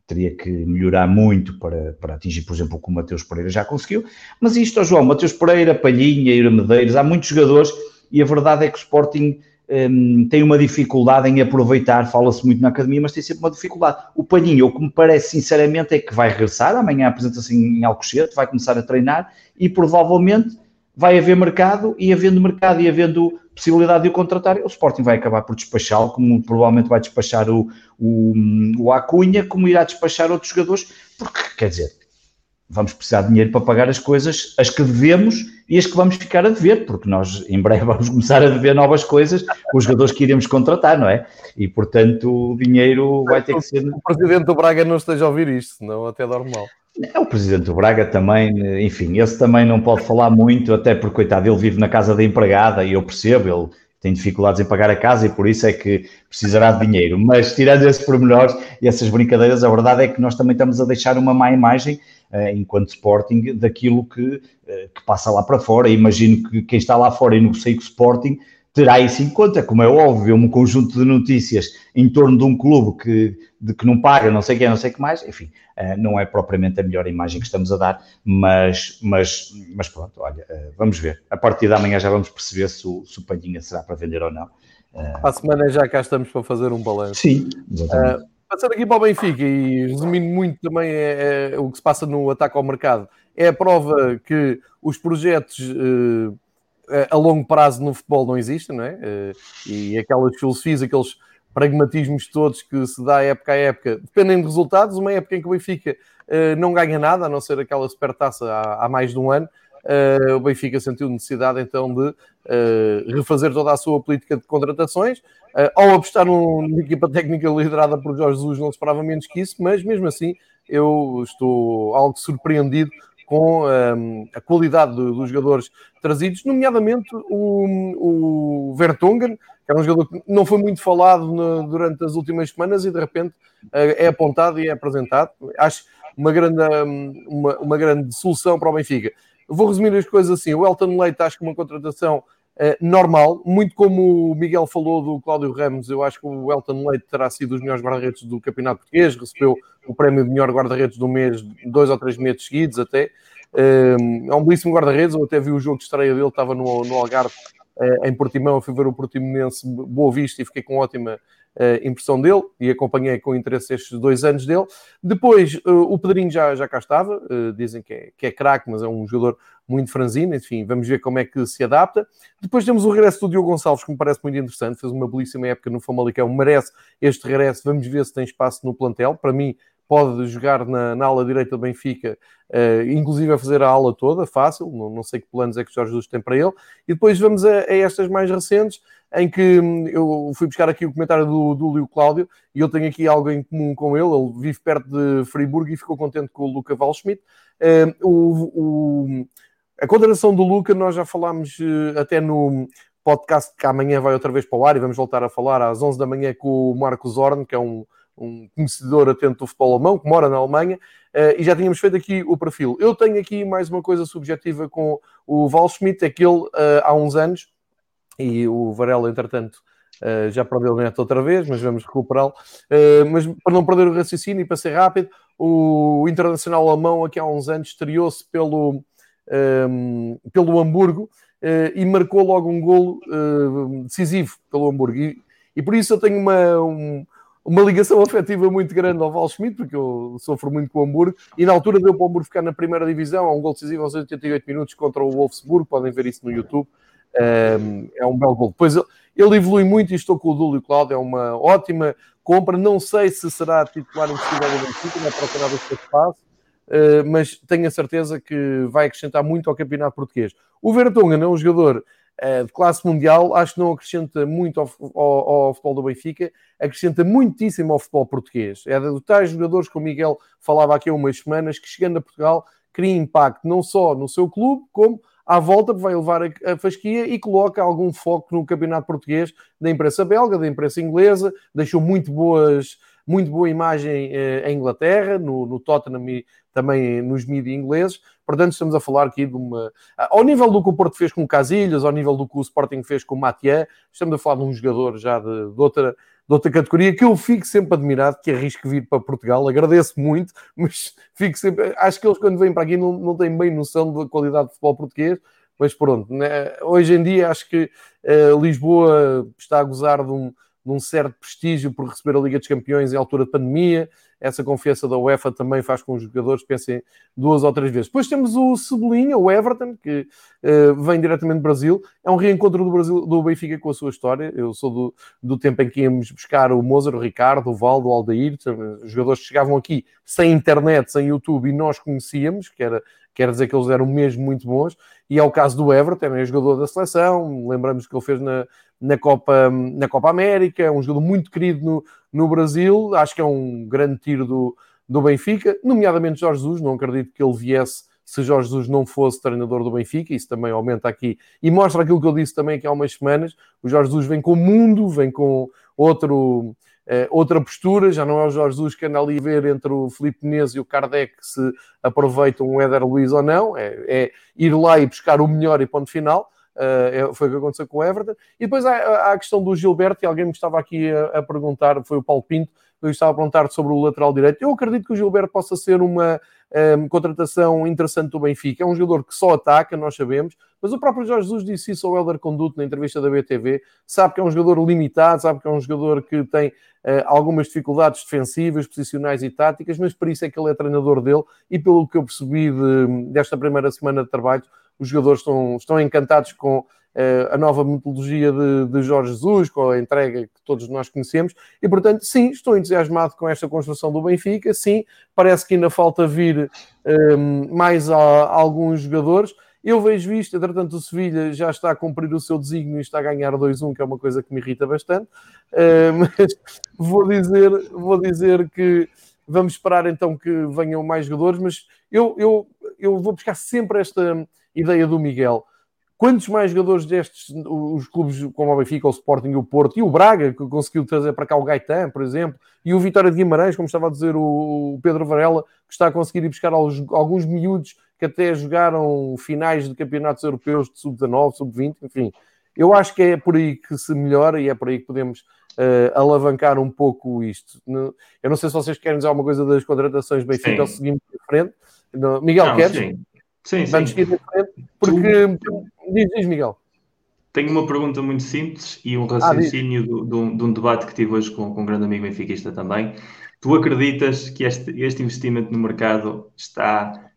teria que melhorar muito para, para atingir, por exemplo, o que o Matheus Pereira já conseguiu, mas isto, oh João, Matheus Pereira, Palhinha, Ira Medeiros, há muitos jogadores e a verdade é que o Sporting... Um, tem uma dificuldade em aproveitar, fala-se muito na academia, mas tem sempre uma dificuldade. O Palhinha, o que me parece sinceramente é que vai regressar, amanhã apresenta-se em Alcochete, vai começar a treinar e provavelmente vai haver mercado e havendo mercado e havendo possibilidade de o contratar, o Sporting vai acabar por despachá-lo, como provavelmente vai despachar o, o, o Acunha, como irá despachar outros jogadores, porque, quer dizer, vamos precisar de dinheiro para pagar as coisas, as que devemos e as que vamos ficar a dever, porque nós em breve vamos começar a dever novas coisas, os jogadores que iremos contratar, não é? E, portanto, o dinheiro vai ter que ser... O presidente do Braga não esteja a ouvir isto, senão até dorme mal. É, o presidente do Braga também, enfim, esse também não pode falar muito, até porque, coitado, ele vive na casa da empregada e eu percebo, ele tem dificuldades em pagar a casa e por isso é que precisará de dinheiro. Mas, tirando esses pormenores e essas brincadeiras, a verdade é que nós também estamos a deixar uma má imagem enquanto Sporting, daquilo que, que passa lá para fora. Imagino que quem está lá fora e negocia com o Sporting terá isso em conta, como é óbvio, um conjunto de notícias em torno de um clube que, de que não paga, não sei o que é, não sei o que mais, enfim, não é propriamente a melhor imagem que estamos a dar, mas, mas, mas pronto, olha, vamos ver. A partir de amanhã já vamos perceber se o, se o Palhinha será para vender ou não. À semana já cá estamos para fazer um balanço. Sim, exatamente. Uh, Passando aqui para o Benfica, e resumindo muito também é, é, o que se passa no ataque ao mercado, é a prova que os projetos eh, a longo prazo no futebol não existem, não é? Eh, e aquelas filosofias, aqueles pragmatismos todos que se dá época a época, dependem de resultados. Uma época em que o Benfica eh, não ganha nada, a não ser aquela supertaça há, há mais de um ano, eh, o Benfica sentiu necessidade então de eh, refazer toda a sua política de contratações. Uh, ao apostar numa equipa técnica liderada por Jorge Jesus, não esperava menos que isso, mas mesmo assim eu estou algo surpreendido com um, a qualidade do, dos jogadores trazidos, nomeadamente o, o Vertonghen, que era um jogador que não foi muito falado na, durante as últimas semanas e de repente uh, é apontado e é apresentado. Acho uma grande, um, uma, uma grande solução para o Benfica. Vou resumir as coisas assim: o Elton Leite, acho que uma contratação normal, muito como o Miguel falou do Cláudio Ramos. Eu acho que o Elton Leite terá sido dos melhores guarda-redes do campeonato português, recebeu o prémio de melhor guarda-redes do mês, dois ou três meses seguidos até. É um belíssimo guarda-redes, eu até vi o jogo de estreia dele, estava no, no Algarve, em Portimão, eu fui ver o Portimonense Boa Vista e fiquei com ótima impressão dele e acompanhei com interesse estes dois anos dele. Depois, o Pedrinho já, já cá estava, dizem que é, que é craque, mas é um jogador muito franzino, enfim, vamos ver como é que se adapta. Depois temos o regresso do Diogo Gonçalves, que me parece muito interessante, fez uma belíssima época no Famalicão, merece este regresso, vamos ver se tem espaço no plantel. Para mim, pode jogar na, na ala direita do Benfica, uh, inclusive a fazer a ala toda, fácil, não, não sei que planos é que o Jorge Jesus tem para ele. E depois vamos a, a estas mais recentes, em que hum, eu fui buscar aqui o comentário do, do Leo Cláudio, e eu tenho aqui algo em comum com ele, ele vive perto de Friburgo e ficou contente com o Luca Waldschmidt. Uh, o, o A contratação do Luca, nós já falámos uh, até no podcast que amanhã vai outra vez para o ar, e vamos voltar a falar às onze da manhã com o Marcos Horn, que é um, um conhecedor atento do futebol alemão, que mora na Alemanha, uh, e já tínhamos feito aqui o perfil. Eu tenho aqui mais uma coisa subjetiva com o Waldschmidt, é que ele, uh, há uns anos, e o Varela, entretanto, uh, já perdeu o neto outra vez, mas vamos recuperá-lo, uh, mas para não perder o raciocínio e para ser rápido, o internacional alemão aqui há uns anos estreou-se pelo... Um, pelo Hamburgo uh, e marcou logo um golo uh, decisivo pelo Hamburgo e, e por isso eu tenho uma, um, uma ligação afetiva muito grande ao Waldschmidt, porque eu sofro muito com o Hamburgo e na altura deu para o Hamburgo ficar na primeira divisão. Há um golo decisivo aos oitenta e oito minutos contra o Wolfsburgo, podem ver isso no YouTube, um, é um belo golo. Depois ele, ele evolui muito e estou com o Dúlio Cláudio, é uma ótima compra, não sei se será titular impossível do Benfica, não é procurar o seu espaço. Uh, mas tenho a certeza que vai acrescentar muito ao campeonato português. O Vertonghen é um jogador uh, de classe mundial, acho que não acrescenta muito ao, ao, ao futebol do Benfica, acrescenta muitíssimo ao futebol português. É dos tais jogadores que o Miguel falava aqui há umas semanas, que chegando a Portugal cria impacto não só no seu clube, como à volta vai levar a, a fasquia e coloca algum foco no campeonato português, da imprensa belga, da imprensa inglesa, deixou muito boas... muito boa imagem eh, em Inglaterra, no, no Tottenham e também nos mídias ingleses. Portanto, estamos a falar aqui de uma... Ao nível do que o Porto fez com o Casillas, ao nível do que o Sporting fez com o Matheus, estamos a falar de um jogador já de, de outra... de outra categoria, que eu fico sempre admirado que arrisque vir para Portugal, agradeço muito, mas fico sempre... Acho que eles quando vêm para aqui não, não têm bem noção da qualidade de futebol português, mas pronto, né? Hoje em dia acho que uh, Lisboa está a gozar de um, de um certo prestígio por receber a Liga dos Campeões em altura de pandemia, essa confiança da UEFA também faz com que os jogadores pensem duas ou três vezes. Depois temos o Cebolinha, o Everton, que uh, vem diretamente do Brasil. É um reencontro do, Brasil, do Benfica com a sua história. Eu sou do, do tempo em que íamos buscar o Mozart, o Ricardo, o Valdo, o Aldair, os jogadores que chegavam aqui sem internet, sem YouTube, e nós conhecíamos, que era, quer dizer que eles eram mesmo muito bons. E é o caso do Everton, é jogador da seleção, lembramos que ele fez na, na, Copa, na Copa América, é um jogador muito querido no No Brasil, acho que é um grande tiro do, do Benfica, nomeadamente Jorge Jesus. Não acredito que ele viesse se Jorge Jesus não fosse treinador do Benfica. Isso também aumenta aqui e mostra aquilo que eu disse também aqui há umas semanas. O Jorge Jesus vem com o mundo, vem com outro, eh, outra postura. Já não é o Jorge Jesus que anda ali a ver entre o Filipe Menezes e o Kardec se aproveitam o Éder Luiz ou não. É, é ir lá e buscar o melhor e ponto final. Uh, foi o que aconteceu com o Everton. E depois há, há a questão do Gilberto, e alguém me estava aqui a, a perguntar, foi o Paulo Pinto, eu estava a perguntar sobre o lateral direito. Eu acredito que o Gilberto possa ser uma um, contratação interessante do Benfica. É um jogador que só ataca, nós sabemos, mas o próprio Jorge Jesus disse isso ao Hélder Conduto na entrevista da B T V, sabe que é um jogador limitado, sabe que é um jogador que tem uh, algumas dificuldades defensivas, posicionais e táticas, mas por isso é que ele é treinador dele, e pelo que eu percebi de, desta primeira semana de trabalho, os jogadores estão, estão encantados com uh, a nova metodologia de, de Jorge Jesus, com a entrega que todos nós conhecemos. E, portanto, sim, estou entusiasmado com esta construção do Benfica. Sim, parece que ainda falta vir um, mais a, a alguns jogadores. Eu vejo isto, entretanto, o Sevilha já está a cumprir o seu desígnio e está a ganhar dois a um, que é uma coisa que me irrita bastante. Uh, mas vou dizer, vou dizer que... Vamos esperar então que venham mais jogadores, mas eu, eu, eu vou buscar sempre esta ideia do Miguel. Quantos mais jogadores destes, os clubes como o Benfica, o Sporting e o Porto, e o Braga, que conseguiu trazer para cá o Gaetan, por exemplo, e o Vitória de Guimarães, como estava a dizer o Pedro Varela, que está a conseguir ir buscar alguns miúdos que até jogaram finais de campeonatos europeus de sub dezanove, sub vinte, enfim. Eu acho que é por aí que se melhora e é por aí que podemos... Uh, alavancar um pouco isto. Eu não sei se vocês querem dizer alguma coisa das contratações do Benfica, ou seguimos em frente. Não. Miguel, não, queres? Sim, sim. Vamos seguir em frente, porque... Tu... Diz, diz, Miguel. Tenho uma pergunta muito simples e um raciocínio ah, do, do, de um debate que tive hoje com, com um grande amigo benfiquista também. Tu acreditas que este, este investimento no mercado está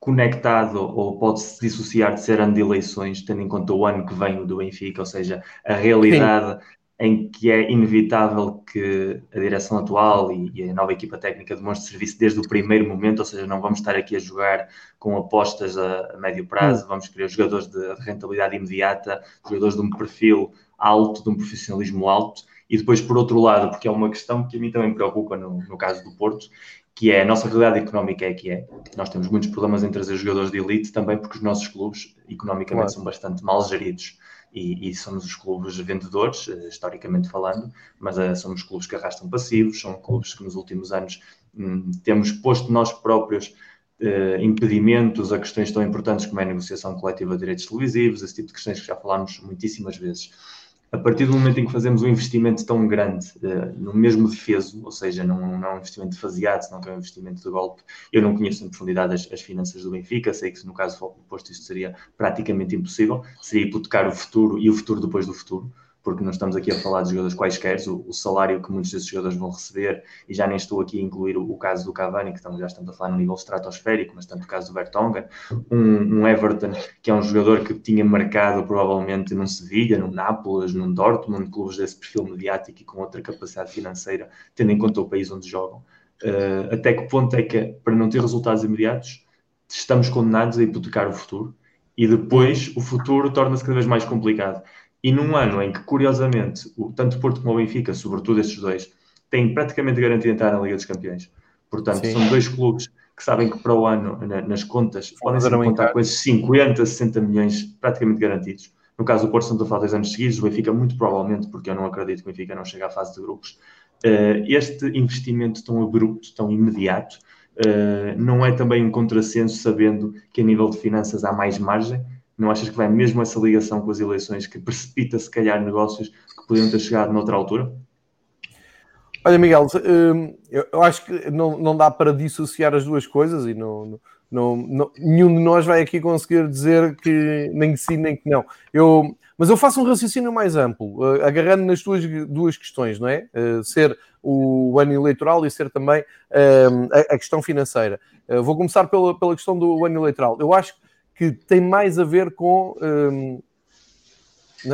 conectado ou pode-se dissociar de ser ano de eleições, tendo em conta o ano que vem o do Benfica, ou seja, a realidade... Sim. Em que é inevitável que a direção atual e a nova equipa técnica demonstre serviço desde o primeiro momento, ou seja, não vamos estar aqui a jogar com apostas a médio prazo, vamos querer jogadores de rentabilidade imediata, jogadores de um perfil alto, de um profissionalismo alto, e depois, por outro lado, porque é uma questão que a mim também me preocupa no, no caso do Porto, que é a nossa realidade económica é que é. Nós temos muitos problemas em trazer jogadores de elite também porque os nossos clubes, economicamente, claro, são bastante mal geridos. E, e somos os clubes vendedores, historicamente falando, mas uh, somos clubes que arrastam passivos, são clubes que nos últimos anos hum, temos posto nós próprios uh, impedimentos a questões tão importantes como é a negociação coletiva de direitos televisivos, esse tipo de questões que já falámos muitíssimas vezes. A partir do momento em que fazemos um investimento tão grande, uh, no mesmo defeso, ou seja, não, não é um investimento faseado, senão que é um investimento de golpe, eu não conheço em profundidade as, as finanças do Benfica, sei que no caso do Porto isto seria praticamente impossível, seria hipotecar o futuro e o futuro depois do futuro, porque não estamos aqui a falar de jogadores quaisquer, o, o salário que muitos desses jogadores vão receber, e já nem estou aqui a incluir o, o caso do Cavani, que estamos, já estamos a falar num nível estratosférico, mas tanto o caso do Vertonghen, um, um Everton, que é um jogador que tinha marcado provavelmente num Sevilha, num Nápoles, num Dortmund, clubes desse perfil mediático e com outra capacidade financeira, tendo em conta o país onde jogam. Uh, até que ponto é que, para não ter resultados imediatos, estamos condenados a hipotecar o futuro, e depois o futuro torna-se cada vez mais complicado. E num ano em que, curiosamente, o, tanto o Porto como o Benfica, sobretudo estes dois, têm praticamente garantido entrar na Liga dos Campeões. Portanto, sim, são dois clubes que sabem que para o ano, na, nas contas, podem contar com esses cinquenta, sessenta milhões praticamente garantidos. No caso do Porto, são a falar dois anos seguidos, o Benfica muito provavelmente, porque eu não acredito que o Benfica não chegue à fase de grupos, Uh, este investimento tão abrupto, tão imediato, uh, não é também um contrassenso, sabendo que a nível de finanças há mais margem? Não achas que vai mesmo essa ligação com as eleições, que precipita, se calhar, negócios que poderiam ter chegado noutra altura? Olha, Miguel, eu acho que não, não dá para dissociar as duas coisas e não, não, não, nenhum de nós vai aqui conseguir dizer que nem que sim, nem que não. Eu, mas eu faço um raciocínio mais amplo, agarrando nas tuas duas questões, não é? Ser o ano eleitoral e ser também a questão financeira. Vou começar pela, pela questão do ano eleitoral. Eu acho que tem mais a ver com...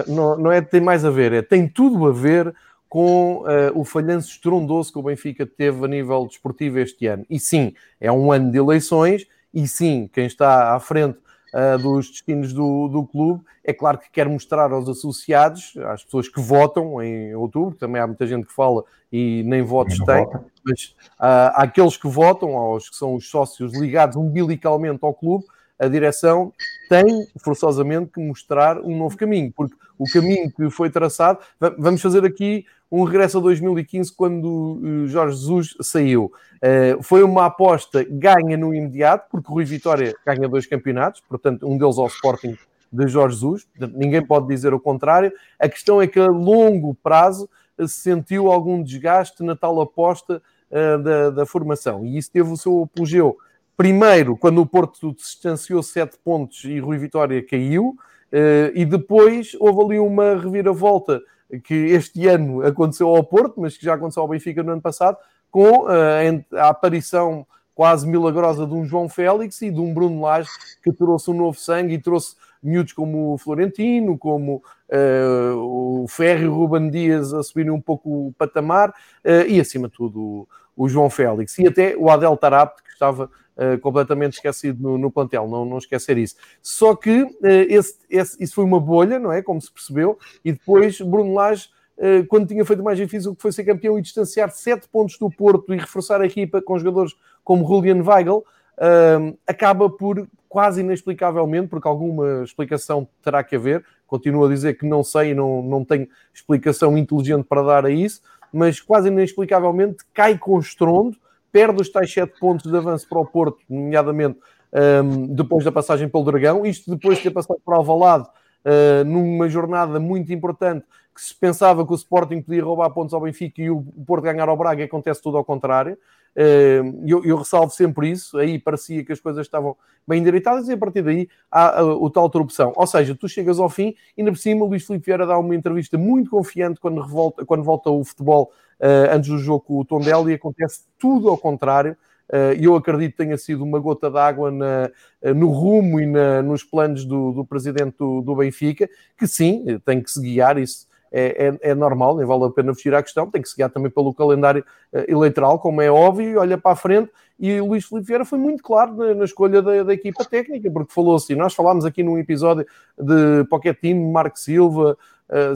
Não, não é tem mais a ver, é tem tudo a ver... com uh, o falhanço estrondoso que o Benfica teve a nível desportivo este ano. E sim, é um ano de eleições, e sim, quem está à frente uh, dos destinos do, do clube, é claro que quer mostrar aos associados, às pessoas que votam em outubro, também há muita gente que fala e nem votos tem, vota. Mas uh, àqueles que votam, aos que são os sócios ligados umbilicalmente ao clube, a direção tem, forçosamente, que mostrar um novo caminho, porque o caminho que foi traçado... Vamos fazer aqui um regresso a dois mil e quinze, quando o Jorge Jesus saiu. Uh, foi uma aposta ganha no imediato, porque o Rui Vitória ganha dois campeonatos, portanto, um deles ao Sporting de Jorge Jesus. Ninguém pode dizer o contrário. A questão é que, a longo prazo, se sentiu algum desgaste na tal aposta uh, da, da formação. E isso teve o seu apogeu. Primeiro, quando o Porto se distanciou sete pontos e Rui Vitória caiu, e depois houve ali uma reviravolta que este ano aconteceu ao Porto, mas que já aconteceu ao Benfica no ano passado, com a aparição quase milagrosa de um João Félix e de um Bruno Lage, que trouxe um novo sangue e trouxe miúdos como o Florentino, como uh, o Ferro e o Ruben Dias a subirem um pouco o patamar, uh, e acima de tudo o João Félix, e até o Adel Tarabt, que estava uh, completamente esquecido no, no plantel, não, não esquecer isso. Só que uh, esse, esse, isso foi uma bolha, não é? Como se percebeu, e depois Bruno Lage, quando tinha feito mais difícil, que foi ser campeão e distanciar sete pontos do Porto e reforçar a equipa com jogadores como Julian Weigl, acaba por, quase inexplicavelmente, porque alguma explicação terá que haver, continuo a dizer que não sei, não, não tenho explicação inteligente para dar a isso, mas quase inexplicavelmente cai com estrondo, perde os tais sete pontos de avanço para o Porto, nomeadamente depois da passagem pelo Dragão, isto depois de ter passado por Alvalade, Uh, numa jornada muito importante, que se pensava que o Sporting podia roubar pontos ao Benfica e o Porto ganhar ao Braga, acontece tudo ao contrário. Uh, eu, eu ressalvo sempre isso. Aí parecia que as coisas estavam bem endireitadas e a partir daí há uh, o tal corrupção. Ou seja, tu chegas ao fim e ainda por cima o Luís Filipe Vieira dá uma entrevista muito confiante quando, revolta, quando volta o futebol uh, antes do jogo com o Tondela e acontece tudo ao contrário. E eu acredito que tenha sido uma gota d'água na, no rumo e na, nos planos do, do presidente do, do Benfica, que sim, tem que se guiar, isso é, é, é normal, nem vale a pena fugir à questão, tem que se guiar também pelo calendário eleitoral, como é óbvio, olha para a frente, e o Luís Filipe Vieira foi muito claro na, na escolha da, da equipa técnica, porque falou assim, nós falámos aqui num episódio de Pochettino, Marco Silva,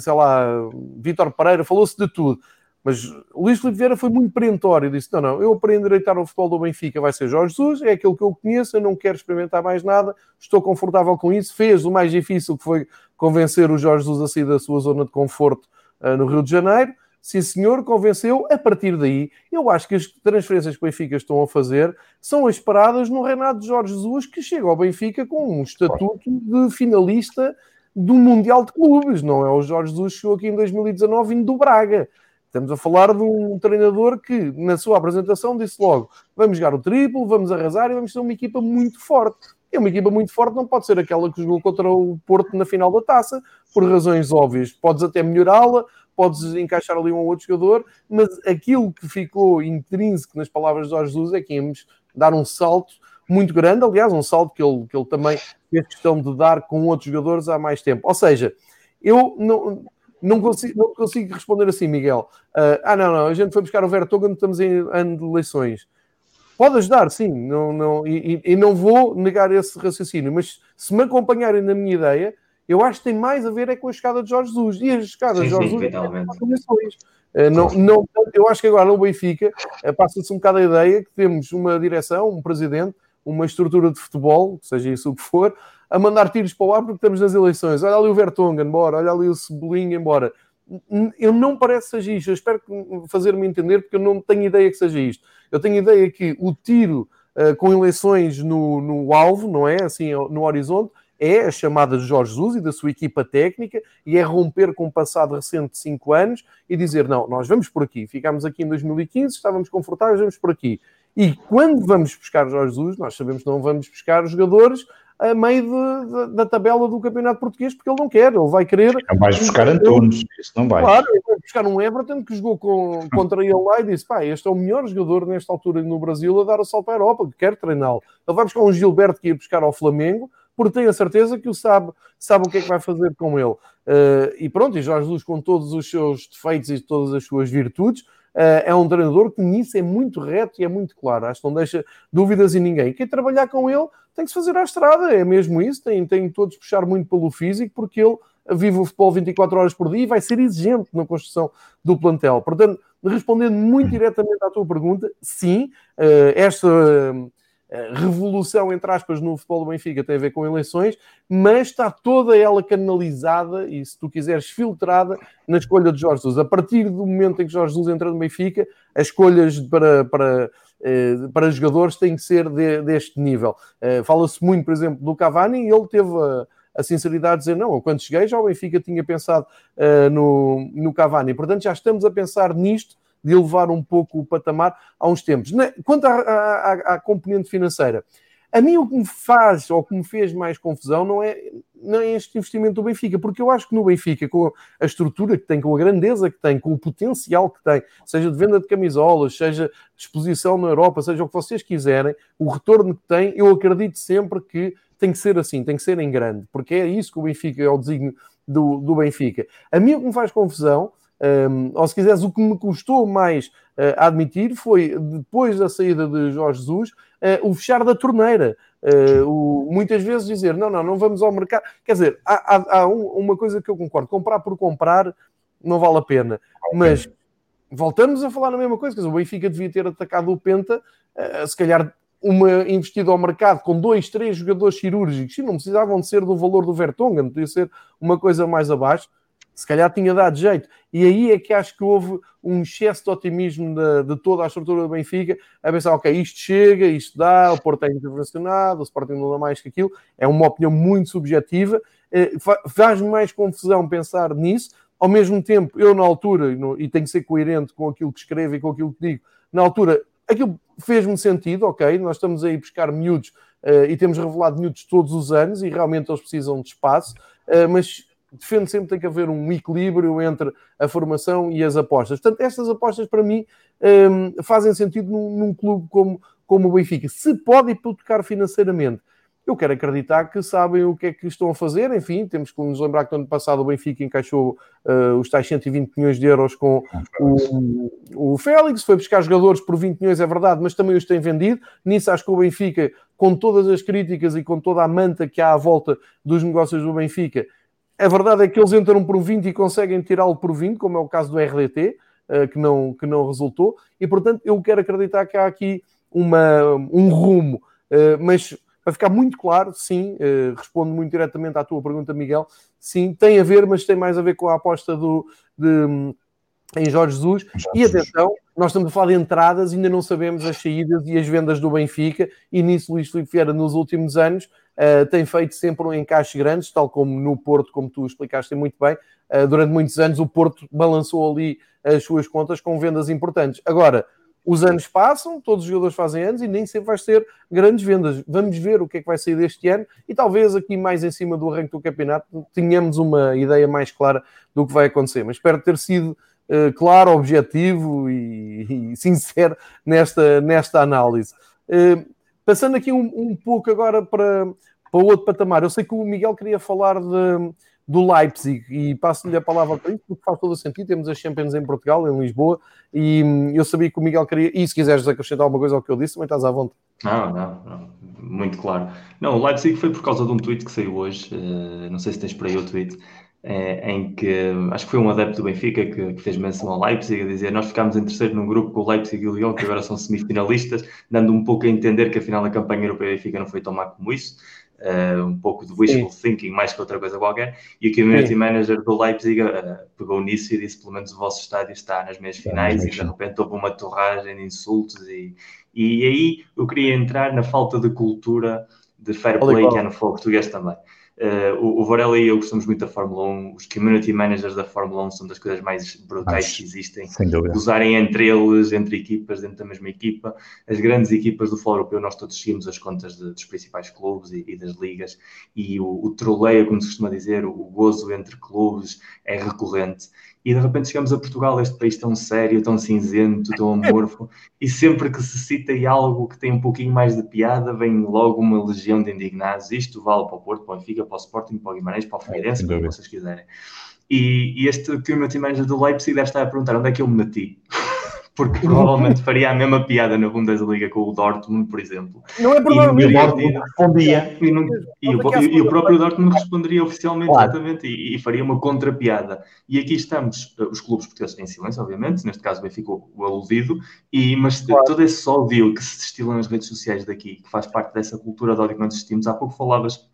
sei lá, Vítor Pereira, falou-se de tudo. Mas o Luís Filipe Vieira foi muito perentório, disse, não, não, eu para endireitar o futebol do Benfica vai ser Jorge Jesus, é aquele que eu conheço, eu não quero experimentar mais nada, estou confortável com isso, fez o mais difícil, que foi convencer o Jorge Jesus a sair da sua zona de conforto uh, no Rio de Janeiro, sim senhor, convenceu, a partir daí, eu acho que as transferências que o Benfica estão a fazer são as esperadas no reinado de Jorge Jesus, que chega ao Benfica com um estatuto de finalista do Mundial de Clubes, não é o Jorge Jesus que chegou aqui em dois mil e dezanove indo do Braga. Estamos a falar de um treinador que, na sua apresentação, disse logo, vamos jogar o triplo, vamos arrasar e vamos ser uma equipa muito forte. E uma equipa muito forte não pode ser aquela que jogou contra o Porto na final da taça, por razões óbvias. Podes até melhorá-la, podes encaixar ali um ou outro jogador, mas aquilo que ficou intrínseco nas palavras de Jorge Jesus é que íamos dar um salto muito grande, aliás, um salto que ele, que ele também fez questão de dar com outros jogadores há mais tempo. Ou seja, eu não... Não consigo, não consigo responder assim, Miguel. Uh, ah, não, não, a gente foi buscar o Vertonghen, estamos em ano de eleições. Pode ajudar, sim, não, não, e, e não vou negar esse raciocínio, mas se me acompanharem na minha ideia, eu acho que tem mais a ver é com a chegada de Jorge Jesus. E a chegada sim, de Jorge sim, Jesus é com as eleições. Uh, não, não, eu acho que agora o Benfica uh, passa-se um bocado a ideia que temos uma direção, um presidente, uma estrutura de futebol, seja isso o que for, a mandar tiros para o ar porque estamos nas eleições. Olha ali o Vertonghen, embora. Olha ali o Cebolinha, embora. eu não parece que seja isto, eu espero fazer-me entender, porque eu não tenho ideia que seja isto. Eu tenho ideia que o tiro uh, com eleições no, no alvo, não é? Assim, no horizonte, é a chamada de Jorge Jesus e da sua equipa técnica, e é romper com o passado recente de cinco anos e dizer, não, nós vamos por aqui, ficámos aqui em dois mil e quinze, estávamos confortáveis, vamos por aqui. E quando vamos buscar Jorge Jesus, nós sabemos que não vamos buscar jogadores a meio de, de, da tabela do Campeonato Português, porque ele não quer, ele vai querer... Não vais buscar Antunes, isso não vai. Claro, ele vai buscar um Everton que jogou com, contra ele lá e disse, pá, este é o melhor jogador nesta altura no Brasil a dar o salto para a Europa, que quer treiná-lo. Ele vai buscar um Gilberto que ia buscar ao Flamengo, porque tem a certeza que o sabe, sabe o que é que vai fazer com ele. Uh, e pronto, e Jorge Jesus, com todos os seus defeitos e todas as suas virtudes, Uh, é um treinador que nisso é muito reto e é muito claro, acho que não deixa dúvidas em ninguém. Quem trabalhar com ele tem que se fazer à estrada, é mesmo isso, tem, tem todos puxar muito pelo físico, porque ele vive o futebol vinte e quatro horas por dia e vai ser exigente na construção do plantel. Portanto, respondendo muito diretamente à tua pergunta, sim, uh, esta uh, revolução, entre aspas, no futebol do Benfica tem a ver com eleições, mas está toda ela canalizada e, se tu quiseres, filtrada na escolha de Jorge Jesus. A partir do momento em que Jorge Jesus entra no Benfica, as escolhas para, para, para jogadores têm que ser de, deste nível. Fala-se muito, por exemplo, do Cavani, e ele teve a, a sinceridade de dizer, não, quando cheguei já o Benfica tinha pensado uh, no, no Cavani. Portanto, já estamos a pensar nisto, de elevar um pouco o patamar há uns tempos. Quanto à, à, à componente financeira, a mim o que me faz, ou o que me fez mais confusão, não é, não é este investimento do Benfica, porque eu acho que no Benfica, com a estrutura que tem, com a grandeza que tem, com o potencial que tem, seja de venda de camisolas, seja de exposição na Europa, seja o que vocês quiserem, o retorno que tem, eu acredito sempre que tem que ser assim, tem que ser em grande, porque é isso que o Benfica, é o desígnio do, do Benfica. A mim o que me faz confusão, Um, ou se quiseres, o que me custou mais uh, admitir foi, depois da saída de Jorge Jesus, uh, o fechar da torneira. Uh, o, muitas vezes dizer, não, não, não vamos ao mercado. Quer dizer, há, há, há um, uma coisa que eu concordo, comprar por comprar não vale a pena. Mas voltamos a falar na mesma coisa, quer dizer, o Benfica devia ter atacado o Penta, uh, se calhar uma investida ao mercado com dois, três jogadores cirúrgicos, e não precisavam de ser do valor do Vertonghen, podia ser uma coisa mais abaixo. Se calhar tinha dado jeito. E aí é que acho que houve um excesso de otimismo de, de toda a estrutura do Benfica, a pensar, ok, isto chega, isto dá, o Porto é intervencionado, o Sporting não dá mais que aquilo. É uma opinião muito subjetiva. Faz-me mais confusão pensar nisso. Ao mesmo tempo, eu na altura, e tenho que ser coerente com aquilo que escrevo e com aquilo que digo, na altura, aquilo fez-me sentido, ok, nós estamos aí a buscar miúdos e temos revelado miúdos todos os anos e realmente eles precisam de espaço, mas... defendo sempre que tem que haver um equilíbrio entre a formação e as apostas. Portanto, estas apostas, para mim, fazem sentido num, num clube como, como o Benfica. Se pode hipotecar financeiramente, eu quero acreditar que sabem o que é que estão a fazer. Enfim, temos que nos lembrar que no ano passado o Benfica encaixou uh, os tais cento e vinte milhões de euros com o, o Félix. Foi buscar jogadores por vinte milhões, é verdade, mas também os tem vendido. Nisso acho que o Benfica, com todas as críticas e com toda a manta que há à volta dos negócios do Benfica, a verdade é que eles entram por vinte e conseguem tirá-lo por vinte, como é o caso do R D T, que não, que não resultou. E, portanto, eu quero acreditar que há aqui uma, um rumo. Mas, para ficar muito claro, sim, respondo muito diretamente à tua pergunta, Miguel, sim, tem a ver, mas tem mais a ver com a aposta do, de, em Jorge Jesus. E, atenção, nós estamos a falar de entradas, ainda não sabemos as saídas e as vendas do Benfica. E nisso, Luís Filipe Vieira, nos últimos anos, Uh, tem feito sempre um encaixe grande, tal como no Porto, como tu explicaste muito bem, uh, durante muitos anos o Porto balançou ali as suas contas com vendas importantes. Agora, os anos passam, todos os jogadores fazem anos e nem sempre vai ser grandes vendas. Vamos ver o que é que vai sair deste ano e talvez aqui mais em cima do arranque do campeonato tenhamos uma ideia mais clara do que vai acontecer. Mas espero ter sido uh, claro, objetivo e, e sincero nesta, nesta análise. Uh, Passando aqui um, um pouco agora para, para outro patamar, eu sei que o Miguel queria falar de, do Leipzig e passo-lhe a palavra para isso, porque faz todo o sentido. Temos as Champions em Portugal, em Lisboa, e eu sabia que o Miguel queria, e se quiseres acrescentar alguma coisa ao que eu disse, também estás à vontade. Não, não, não, muito claro. Não, o Leipzig foi por causa de um tweet que saiu hoje, uh, não sei se tens por aí o tweet, é, em que acho que foi um adepto do Benfica que, que fez menção ao Leipzig, a dizer: nós ficámos em terceiro num grupo com o Leipzig e o Lyon, que agora são semifinalistas, dando um pouco a entender que afinal a campanha europeia do Benfica não foi tão má como isso. Uh, um pouco de wishful Sim. thinking mais que outra coisa qualquer, e o community manager do Leipzig uh, pegou nisso e disse: pelo menos o vosso estádio está nas meias finais, é, e de repente houve uma torragem de insultos e, e aí eu queria entrar na falta de cultura de fair play que há no futebol português também. Uh, o, o Varela e eu gostamos muito da Fórmula um, os community managers da Fórmula um são das coisas mais brutais Mas, que existem, usarem entre eles, entre equipas, dentro da mesma equipa, as grandes equipas do futebol europeu, nós todos seguimos as contas de, dos principais clubes e, e das ligas, e o, o troleio, como se costuma dizer, o, o gozo entre clubes é recorrente. E de repente chegamos a Portugal, este país tão sério, tão cinzento, tão amorfo, e sempre que se cita algo que tem um pouquinho mais de piada, vem logo uma legião de indignados. Isto vale para o Porto, para o Benfica, para o Sporting, para o Guimarães, para o Feirense, para o que vocês quiserem. E, e este community manager do Leipzig deve estar a perguntar onde é que eu me meti. Porque provavelmente faria a mesma piada na Bundesliga com o Dortmund, por exemplo. Não é provavelmente. E, Dortmund respondia. E, não, e, o, e o próprio Dortmund responderia oficialmente, claro. Exatamente, e, e faria uma contra-piada. E aqui estamos, os clubes portugueses em silêncio, obviamente, neste caso o Benfica o aludido, e, mas claro. Todo esse ódio que se destila nas redes sociais daqui, que faz parte dessa cultura de ódio que nós assistimos, há pouco falavas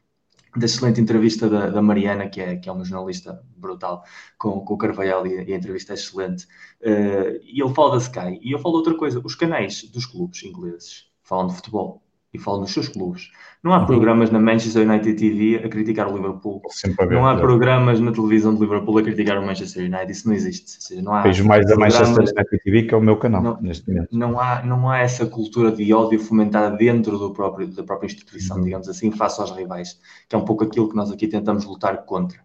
da excelente entrevista da, da Mariana, que é, que é uma jornalista brutal, com, com o Carvalhal, e a entrevista é excelente. Uh, e ele fala da Sky, e eu falo outra coisa. Os canais dos clubes ingleses falam de futebol e falam dos seus clubes. Não há programas na Manchester United T V a criticar o Liverpool. Ver, não há é. programas na televisão de Liverpool a criticar o Manchester United. Isso não existe. Ou seja, não há Vejo mais da Manchester United T V, que é o meu canal, não, neste momento. Não há, não há essa cultura de ódio fomentada dentro do próprio, da própria instituição, uhum. digamos assim, face aos rivais, que é um pouco aquilo que nós aqui tentamos lutar contra.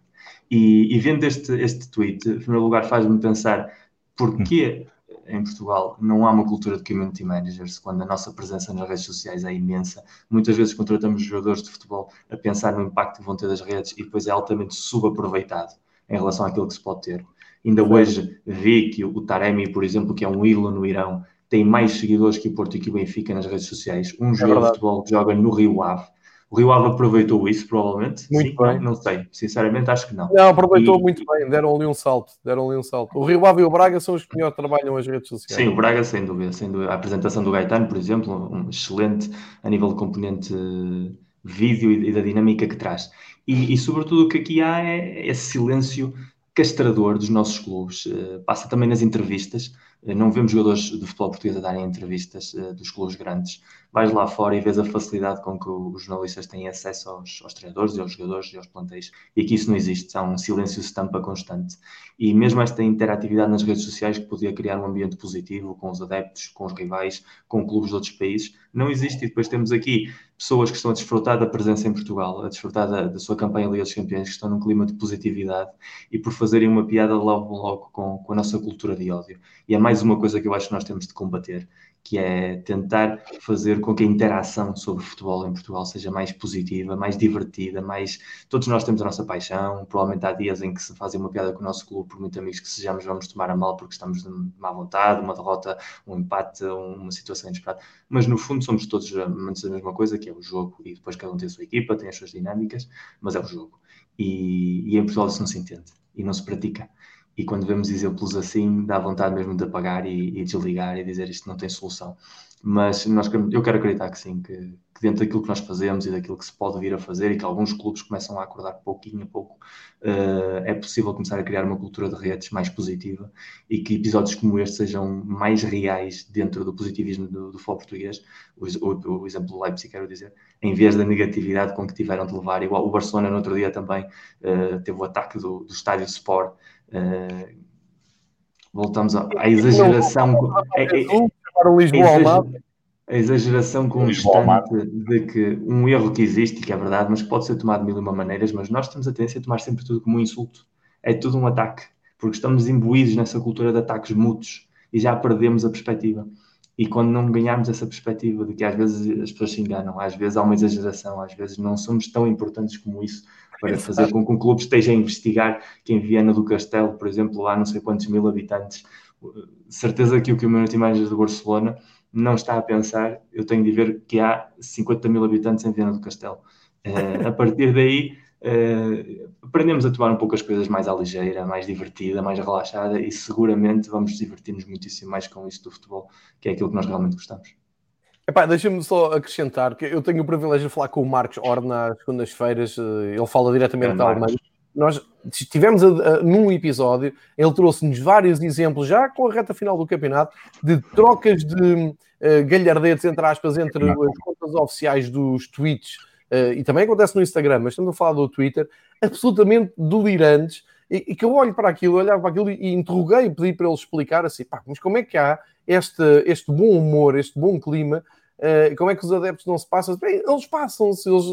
E, e vendo este, este tweet, em primeiro lugar, faz-me pensar porquê... Uhum. Em Portugal não há uma cultura de community managers, quando a nossa presença nas redes sociais é imensa. Muitas vezes contratamos jogadores de futebol a pensar no impacto que vão ter das redes e depois é altamente subaproveitado em relação àquilo que se pode ter. Ainda hoje vi que o Taremi, por exemplo, que é um ídolo no Irão, tem mais seguidores que o Porto e que o Benfica nas redes sociais. Um jogador de futebol que joga no Rio Ave. O Rio Ave aproveitou isso, provavelmente. Muito Sim, bem. Não, não sei. Sinceramente, acho que não. Não, aproveitou e... muito bem. Deram ali um salto. Deram ali um salto. O Rio Ave e o Braga são os que melhor trabalham as redes sociais. Sim, o Braga, sem dúvida. Sem dúvida. A apresentação do Gaetano, por exemplo, um excelente a nível de componente vídeo e da dinâmica que traz. E, e sobretudo, o que aqui há é esse silêncio castrador dos nossos clubes. Passa também nas entrevistas. Não vemos jogadores de futebol português a darem entrevistas uh, dos clubes grandes. Vais lá fora e vês a facilidade com que os jornalistas têm acesso aos, aos treinadores, e aos jogadores e aos plantéis. E aqui isso não existe. Há um silêncio-estampa constante. E mesmo esta interatividade nas redes sociais, que podia criar um ambiente positivo com os adeptos, com os rivais, com clubes de outros países, não existe. E depois temos aqui pessoas que estão a desfrutar da presença em Portugal, a desfrutar da, da sua campanha Liga dos Campeões, que estão num clima de positividade e por fazerem uma piada logo logo com, com a nossa cultura de ódio. E é mais uma coisa que eu acho que nós temos de combater, que é tentar fazer com que a interação sobre futebol em Portugal seja mais positiva, mais divertida, mais... Todos nós temos a nossa paixão, provavelmente há dias em que se fazem uma piada com o nosso clube, por muito amigos que sejamos, vamos tomar a mal porque estamos de má vontade, uma derrota, um empate, uma situação inesperada, mas no fundo somos todos amantes da mesma coisa, que é o jogo, e depois cada um tem a sua equipa, tem as suas dinâmicas, mas é o jogo. E, e em Portugal isso não se entende, e não se pratica. E quando vemos exemplos assim, dá vontade mesmo de apagar e, e desligar e dizer isto não tem solução. Mas nós, eu quero acreditar que sim, que, que dentro daquilo que nós fazemos e daquilo que se pode vir a fazer e que alguns clubes começam a acordar pouquinho a pouco, uh, é possível começar a criar uma cultura de redes mais positiva e que episódios como este sejam mais reais dentro do positivismo do, do futebol português. O, o, o exemplo do Leipzig, quero dizer, em vez da negatividade com que tiveram de levar. Igual o Barcelona no outro dia também uh, teve o ataque do, do estádio de Sport. Uh, voltamos à, à exageração a exageração constante de que um erro que existe, que é verdade, mas que pode ser tomado de mil e uma maneiras, mas nós temos a tendência a tomar sempre tudo como um insulto, é tudo um ataque, porque estamos imbuídos nessa cultura de ataques mútuos e já perdemos a perspectiva. E quando não ganharmos essa perspectiva de que às vezes as pessoas se enganam, às vezes há uma exageração, às vezes não somos tão importantes como isso para fazer com que um clube esteja a investigar que em Viana do Castelo, por exemplo, há não sei quantos mil habitantes. Certeza que o community manager do Barcelona não está a pensar, eu tenho de ver que há cinquenta mil habitantes em Viana do Castelo. A partir daí... Uh, aprendemos a tomar um pouco as coisas mais à ligeira, mais divertida, mais relaxada, e seguramente vamos divertir-nos muitíssimo mais com isso do futebol, que é aquilo que nós realmente gostamos. Epá, deixa-me só acrescentar que eu tenho o privilégio de falar com o Marcos Orna às segundas-feiras, ele fala diretamente da Alemanha. Nós estivemos a, a, num episódio, ele trouxe-nos vários exemplos, já com a reta final do campeonato, de trocas de uh, galhardetes, entre aspas, entre as contas oficiais dos tweets, uh, e também acontece no Instagram, mas estamos a falar do Twitter, absolutamente delirantes, e, e que eu olho para aquilo, olhava para aquilo e interroguei, pedi para ele explicar, assim, pá, mas como é que há este, este bom humor, este bom clima, Uh, como é que os adeptos não se passam? Bem, eles passam-se, eles,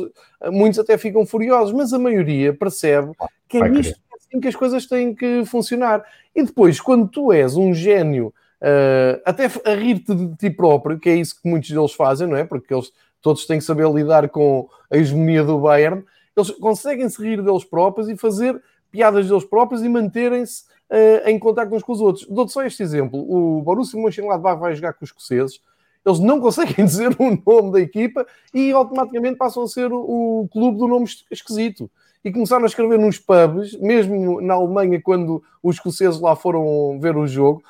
muitos até ficam furiosos, mas a maioria percebe que é isto assim que as coisas têm que funcionar. E depois, quando tu és um gênio, uh, até a rir-te de ti próprio, que é isso que muitos deles fazem, não é? Porque eles todos têm que saber lidar com a hegemonia do Bayern, eles conseguem-se rir deles próprios e fazer piadas deles próprios e manterem-se uh, em contacto uns com os outros. Dou-te só este exemplo. O Borussia Mönchengladbach vai jogar com os escoceses, eles não conseguem dizer o nome da equipa e automaticamente passam a ser o, o clube do nome esquisito. E começaram a escrever nos pubs, mesmo na Alemanha, quando os escoceses lá foram ver o jogo,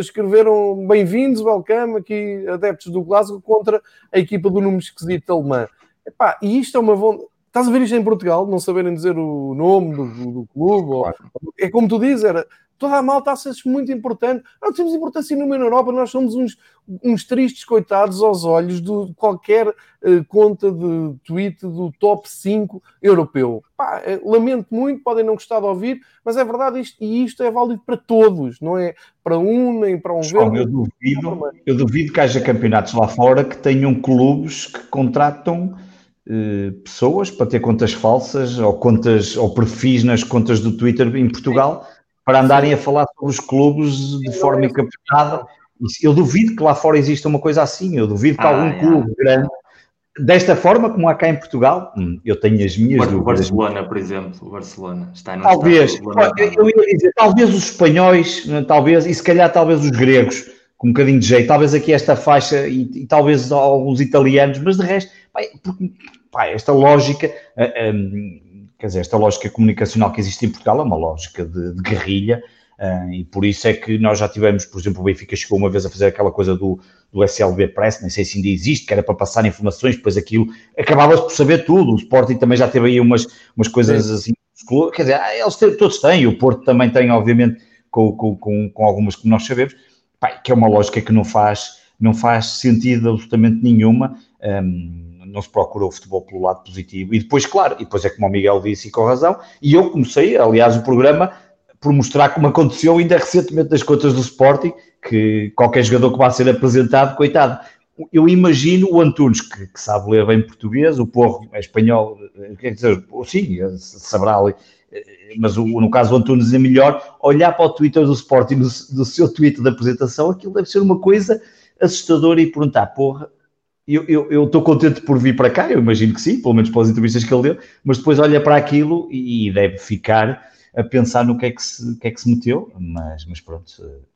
escreveram bem-vindos, welcome, aqui adeptos do Glasgow, contra a equipa do nome esquisito alemã. Epá, e isto é uma vontade... Estás a ver isto em Portugal, não saberem dizer o nome do, do clube? Claro. Ou, é como tu dizes, era... Toda a malta acha-se muito importante. Não temos importância nenhuma na Europa. Nós somos uns, uns tristes coitados aos olhos de qualquer uh, conta de tweet do top cinco europeu. Pá, lamento muito, podem não gostar de ouvir, mas é verdade isto, e isto é válido para todos. Não é para um, nem para um verde. Eu duvido, eu duvido que haja campeonatos lá fora que tenham clubes que contratam uh, pessoas para ter contas falsas ou, contas, ou perfis nas contas do Twitter em Portugal... Sim. Para andarem a falar sobre os clubes de forma encapetada. Eu duvido que lá fora exista uma coisa assim. Eu duvido que ah, algum é. clube grande, desta forma como há cá em Portugal, eu tenho as minhas dúvidas. O Barcelona, por exemplo, o Barcelona está em talvez, Barcelona. Eu ia dizer, talvez os espanhóis, talvez, e se calhar talvez os gregos, com um bocadinho de jeito, talvez aqui esta faixa e, e talvez alguns italianos, mas de resto, pai, porque, pai, esta lógica... Um, Quer dizer, esta lógica comunicacional que existe em Portugal é uma lógica de, de guerrilha uh, e por isso é que nós já tivemos, por exemplo, o Benfica chegou uma vez a fazer aquela coisa do, do S L B Press, nem sei se ainda existe, que era para passar informações, depois aquilo, acabava-se por saber tudo. O Sporting também já teve aí umas, umas coisas Sim. assim, quer dizer, eles têm, todos têm, o Porto também tem, obviamente, com, com, com, com algumas que nós sabemos, pá, que é uma lógica que não faz, não faz sentido absolutamente nenhuma. Um, não se procura o futebol pelo lado positivo. E depois, claro, e depois é como o Miguel disse e com razão, e eu comecei, aliás, o programa por mostrar como aconteceu ainda recentemente nas contas do Sporting, que qualquer jogador que vá ser apresentado, coitado, eu imagino o Antunes, que, que sabe ler bem português, o Porro é espanhol, quer dizer, sim, saberá ali, mas o, no caso o Antunes é melhor, olhar para o Twitter do Sporting, do, do seu Twitter da apresentação, aquilo deve ser uma coisa assustadora e perguntar, porra, eu estou contente por vir para cá, eu imagino que sim, pelo menos pelas entrevistas que ele deu, mas depois olha para aquilo e deve ficar a pensar no que é que se, que é que se meteu, mas, mas pronto,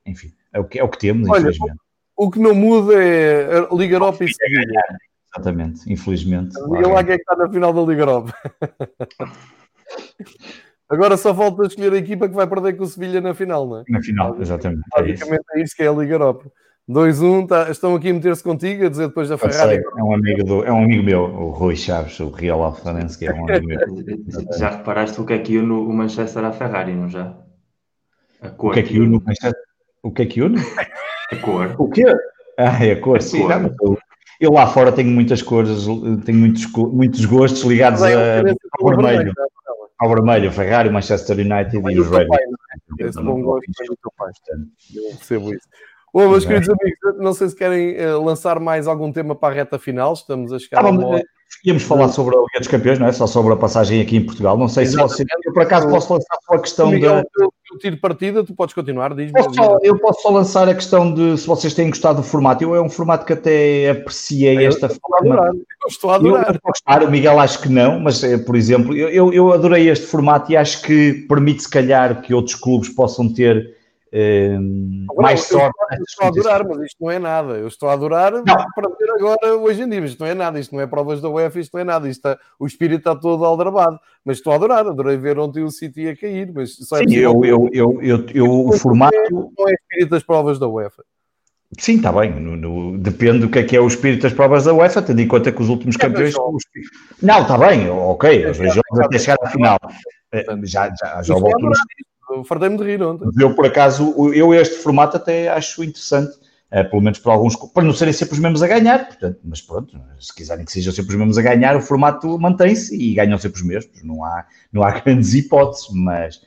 enfim, é o que, é o que temos, olha, infelizmente. O, o que não muda é a Liga Europa e Sevilha. Exatamente, infelizmente. Diga lá quem é que está na final da Liga Europa. Agora só falta escolher a equipa que vai perder com o Sevilha na final, não é? Na final, exatamente. Basicamente é isso que é a Liga Europa. dois um, tá, estão aqui a meter-se contigo, a dizer depois da Ferrari. É um amigo, do, é um amigo meu, o Rui Chaves, o Real Alfarense, que é um amigo meu. Já reparaste o que é que une o Manchester à Ferrari, não já? A cor. O que é que une o Manchester? O que é que une? A cor. O quê? Ah, é a cor, a sim. Cor. Não, eu, eu lá fora tenho muitas cores, tenho muitos, muitos gostos ligados a, ao vermelho. Ao vermelho, Ferrari, Manchester United e os Red. Esse bom gosto é do teu pai. Eu percebo isso. Bom, meus queridos amigos, não sei se querem uh, lançar mais algum tema para a reta final, estamos a chegar... Ah, vamos, uma... Íamos falar sobre a Liga dos Campeões, não é? Só sobre a passagem aqui em Portugal, não sei. Exatamente. Se você... Eu, por acaso, posso lançar só a questão Miguel, de... Eu, eu tiro partida, tu podes continuar, diz-me. Posso só, eu posso só lançar a questão de se vocês têm gostado do formato. Eu é um formato que até apreciei eu esta forma. Eu estou a adorar. Eu estou a gostar, o Miguel acho que não, mas, por exemplo, eu, eu, eu adorei este formato e acho que permite, se calhar, que outros clubes possam ter... Um, agora, mais eu, sorte. Eu estou a adorar, mas isto não é nada. Eu estou a adorar não. para ver agora hoje em dia, mas isto não é nada, isto não é provas da UEFA, isto não é nada, isto está, o espírito está todo aldrabado, mas estou a adorar, adorei ver ontem o City a cair, mas só é sim, eu, eu, eu, eu, eu o formato não é espírito das provas da UEFA. Sim, está bem. No, no, depende do que é que é o espírito das provas da UEFA, tendo em conta que os últimos campeões... Os... Não, está bem, ok. Os jogos até chegar à final. Já, já, já houve alturas... Fartei-me de rir ontem. Eu, por acaso, eu este formato até acho interessante. Pelo menos para alguns... Para não serem sempre os mesmos a ganhar, portanto. Mas pronto, se quiserem que sejam sempre os mesmos a ganhar, o formato mantém-se e ganham sempre os mesmos. Não há, não há grandes hipóteses, mas...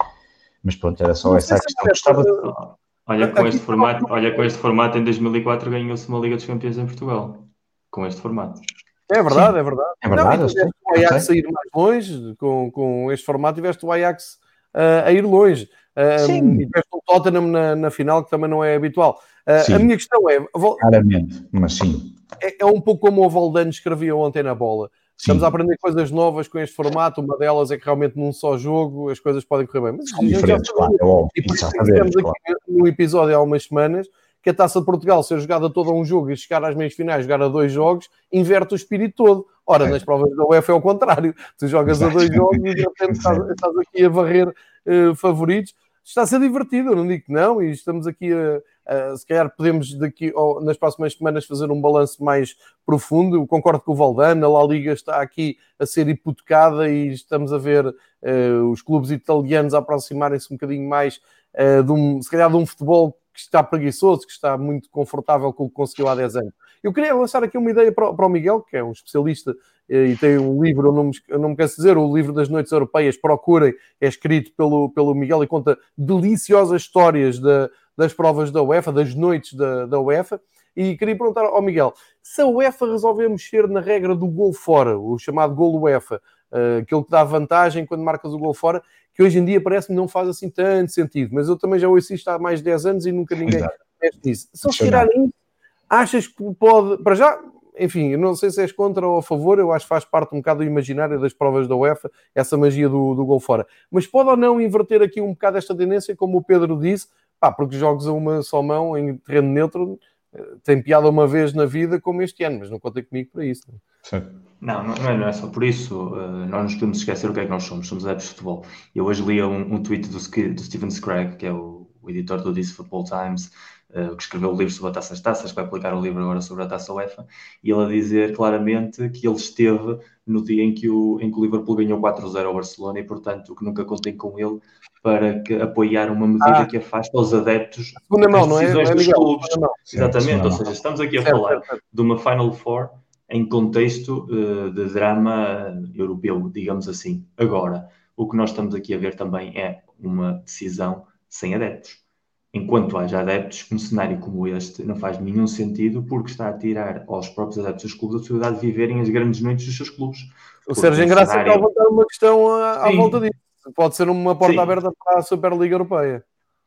Mas pronto, era só essa a questão que estava... Olha, com este formato, olha, com este formato em dois mil e quatro ganhou-se uma Liga dos Campeões em Portugal, com este formato. É verdade, sim, é verdade. É verdade. Não, tiveste o Ajax a ir mais longe, com, com este formato tiveste o Ajax uh, a ir longe. Uh, sim. E tiveste o Tottenham na, na final, que também não é habitual. Uh, a minha questão é... Vou, claramente, mas sim. É, é um pouco como o Valdano escrevia ontem na bola. Sim. Estamos a aprender coisas novas com este formato. Uma delas é que realmente num só jogo as coisas podem correr bem. Mas são diferentes, claro. Bom, e por isso que tivemos aqui num episódio há umas semanas que a Taça de Portugal ser jogada toda a um jogo e chegar às meias finais, jogar a dois jogos, inverte o espírito todo. Ora, é. nas provas da UEFA é o contrário. Tu jogas Exato. a dois jogos e de repente estás, estás aqui a varrer uh, favoritos. Está a ser divertido, eu não digo que não, e estamos aqui a... Uh, se calhar podemos daqui ou, nas próximas semanas fazer um balanço mais profundo. Eu concordo com o Valdano, a La Liga está aqui a ser hipotecada e estamos a ver uh, os clubes italianos aproximarem-se um bocadinho mais uh, de um, se calhar de um futebol que está preguiçoso, que está muito confortável com o que conseguiu há dez anos. Eu queria lançar aqui uma ideia para, para o Miguel, que é um especialista uh, e tem um livro, eu não, me, eu não me canso de dizer, o livro das Noites Europeias, procurem, é escrito pelo, pelo Miguel e conta deliciosas histórias da das provas da UEFA, das noites da, da UEFA, e queria perguntar ao Miguel, se a UEFA resolver mexer na regra do gol fora, o chamado gol UEFA, uh, aquele que dá vantagem quando marcas o gol fora, que hoje em dia parece-me não faz assim tanto sentido, mas eu também já ouço isto há mais de dez anos e nunca ninguém mexe nisso. Se eles tirarem isso, achas que pode... Para já, enfim, eu não sei se és contra ou a favor, eu acho que faz parte um bocado do imaginário das provas da UEFA, essa magia do, do gol fora. Mas pode ou não inverter aqui um bocado esta tendência, como o Pedro disse, Ah, porque jogos a uma só mão em terreno neutro tem piada uma vez na vida como este ano, mas não contem comigo para isso. Não, não, não, é, não é só por isso. Uh, nós nos podemos esquecer o que é que nós somos. Somos adeptos de futebol. Eu hoje li um, um tweet do, do Stephen Scragg, que é o, o editor do This Football Times, uh, que escreveu o livro sobre a Taça das Taças, que vai publicar o livro agora sobre a Taça UEFA, e ele a dizer claramente que ele esteve no dia em que o, em que o Liverpool ganhou quatro a zero ao Barcelona e, portanto, que nunca contem com ele para que, apoiar uma medida ah, que afasta os adeptos das decisões é, dos clubes. Não. Exatamente, não, não. ou seja, estamos aqui a certo, falar certo. de uma Final Four em contexto uh, de drama europeu, digamos assim. Agora, o que nós estamos aqui a ver também é uma decisão sem adeptos. Enquanto haja adeptos, um cenário como este não faz nenhum sentido porque está a tirar aos próprios adeptos dos clubes a possibilidade de viverem as grandes noites dos seus clubes. O Sérgio Engraça está a levantar uma questão à, à volta disso. Pode ser uma porta Sim. aberta para a Superliga Europeia.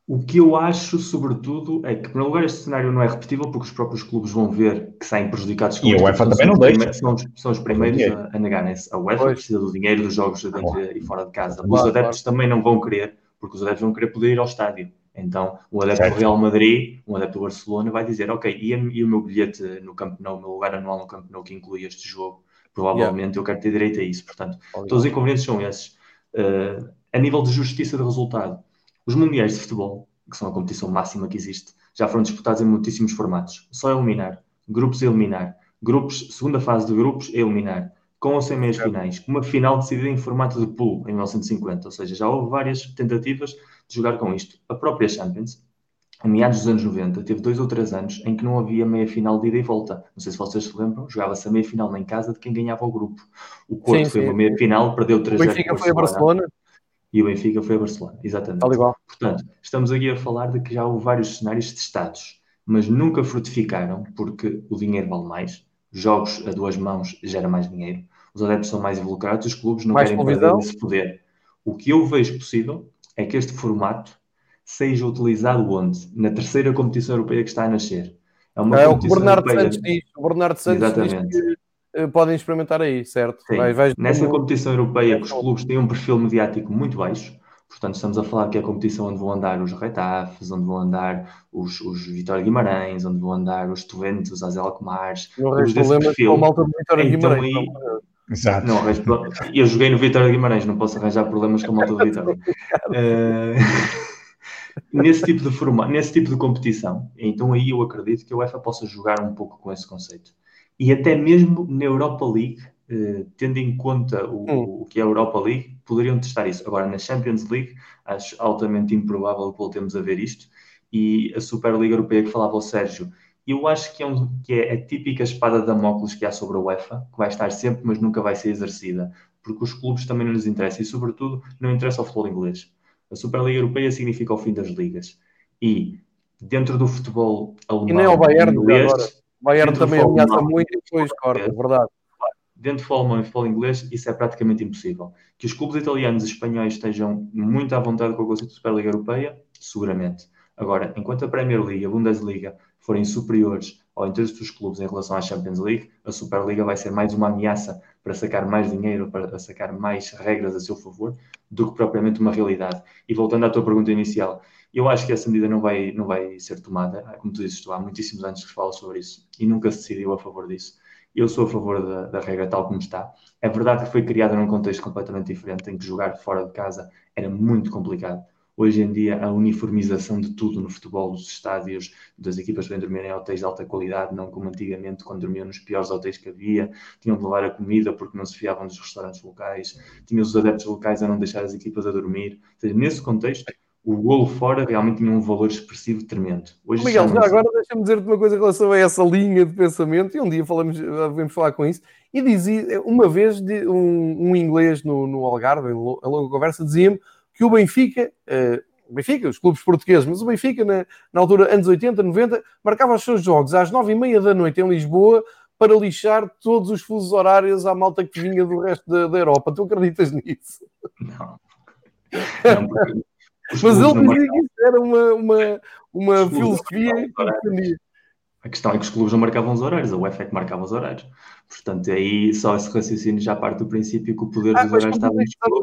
O que eu acho, sobretudo, é que, em primeiro lugar, este cenário não é repetível porque os próprios clubes vão ver que saem prejudicados. Com e a UEFA também não deixa. São, são os primeiros a, a negarem-se. A UEFA pois. precisa do dinheiro dos jogos dentro claro. e fora de casa. Claro, os adeptos claro. também não vão querer, porque os adeptos vão querer poder ir ao estádio. Então, um adepto certo. do Real Madrid, um adepto do Barcelona vai dizer, ok, e, e o meu bilhete no Camp Nou, o meu lugar anual no Camp Nou que inclui este jogo, provavelmente yeah. eu quero ter direito a isso. Portanto, Obrigado. todos os inconvenientes são esses. Uh, a nível de justiça de resultado, os mundiais de futebol, que são a competição máxima que existe, já foram disputados em muitíssimos formatos, só eliminar, grupos a eliminar, grupos, segunda fase de grupos a eliminar, com ou sem meias finais, uma final decidida em formato de pool em mil novecentos e cinquenta, ou seja, já houve várias tentativas de jogar com isto. A própria Champions, a meados dos anos noventa, teve dois ou três anos em que não havia meia-final de ida e volta. Não sei se vocês se lembram, jogava-se a meia-final em casa de quem ganhava o grupo. O Porto sim, foi sim. uma meia-final, perdeu três a zero. O Benfica foi a Barcelona. E o Benfica foi a Barcelona, exatamente. Tá igual. Portanto, estamos aqui a falar de que já houve vários cenários testados, mas nunca frutificaram, porque o dinheiro vale mais, jogos a duas mãos gera mais dinheiro, os adeptos são mais involucrados, os clubes não mais querem perder esse poder. O que eu vejo possível é que este formato seja utilizado onde? Na terceira competição europeia que está a nascer. É uma é, o, Bernardo Santos diz, o Bernardo Santos Exatamente. diz que uh, podem experimentar aí, certo? Vai, vai... Nessa competição europeia que os clubes têm um perfil mediático muito baixo, Portanto, estamos a falar que é a competição onde vão andar os Retafes, onde vão andar os, os Vitória Guimarães, onde vão andar os Tuventos, os Azel Comares. Não há problema com a malta do Vitória Guimarães. Então, e... Exato. Não, eu joguei no Vitória Guimarães, não posso arranjar problemas com a malta do Vitória. uh... Nesse tipo de formato, nesse tipo de competição, então aí eu acredito que a UEFA possa jogar um pouco com esse conceito. E até mesmo na Europa League, eh, tendo em conta o, hum. o que é a Europa League, poderiam testar isso. Agora, na Champions League, acho altamente improvável que voltemos a ver isto. E a Superliga Europeia que falava o Sérgio, eu acho que é, um, que é a típica espada de Damócles que há sobre a UEFA, que vai estar sempre, mas nunca vai ser exercida, porque os clubes também não lhes interessam e, sobretudo, não interessa ao futebol inglês. A Superliga Europeia significa o fim das ligas. E dentro do futebol alemão... E nem ao Bayern, inglês, agora. O Bayern também ameaça alemão, muito e depois corta, é verdade. Dentro do futebol alemão e futebol inglês, isso é praticamente impossível. Que os clubes italianos e espanhóis estejam muito à vontade com o conceito de Superliga Europeia, seguramente. Agora, enquanto a Premier League e a Bundesliga forem superiores ao interesse dos clubes em relação à Champions League, a Superliga vai ser mais uma ameaça para sacar mais dinheiro, para sacar mais regras a seu favor, do que propriamente uma realidade. E voltando à tua pergunta inicial, eu acho que essa medida não vai, não vai ser tomada. Como tu dizes, tu há muitíssimos anos que falo sobre isso e nunca se decidiu a favor disso. Eu sou a favor da, da regra tal como está. É verdade que foi criada num contexto completamente diferente, em que jogar fora de casa era muito complicado. Hoje em dia, a uniformização de tudo no futebol, dos estádios, das equipas que vêm dormir em hotéis de alta qualidade, não como antigamente, quando dormiam nos piores hotéis que havia, tinham de levar a comida porque não se fiavam dos restaurantes locais, tinham os adeptos locais a não deixar as equipas a dormir. Ou seja, nesse contexto, o golo fora realmente tinha um valor expressivo tremendo. Hoje, Miguel, já agora deixa-me dizer-te uma coisa em relação a essa linha de pensamento, e um dia falamos, vamos falar com isso, e dizia, uma vez de um, um inglês no, no Algarve, em longa conversa, dizia-me que o Benfica, uh, Benfica, os clubes portugueses, mas o Benfica, na, na altura, anos oitenta, noventa, marcava os seus jogos às nove e meia da noite em Lisboa para lixar todos os fusos horários à malta que vinha do resto da, da Europa. Tu acreditas nisso? Não. Não, porque... Mas ele dizia que isso era uma, uma, uma filosofia que entendia. A questão é que os clubes não marcavam os horários, a UEFA é que marcava os horários. Portanto, aí só esse raciocínio já parte do princípio que o poder ah, dos horários estava...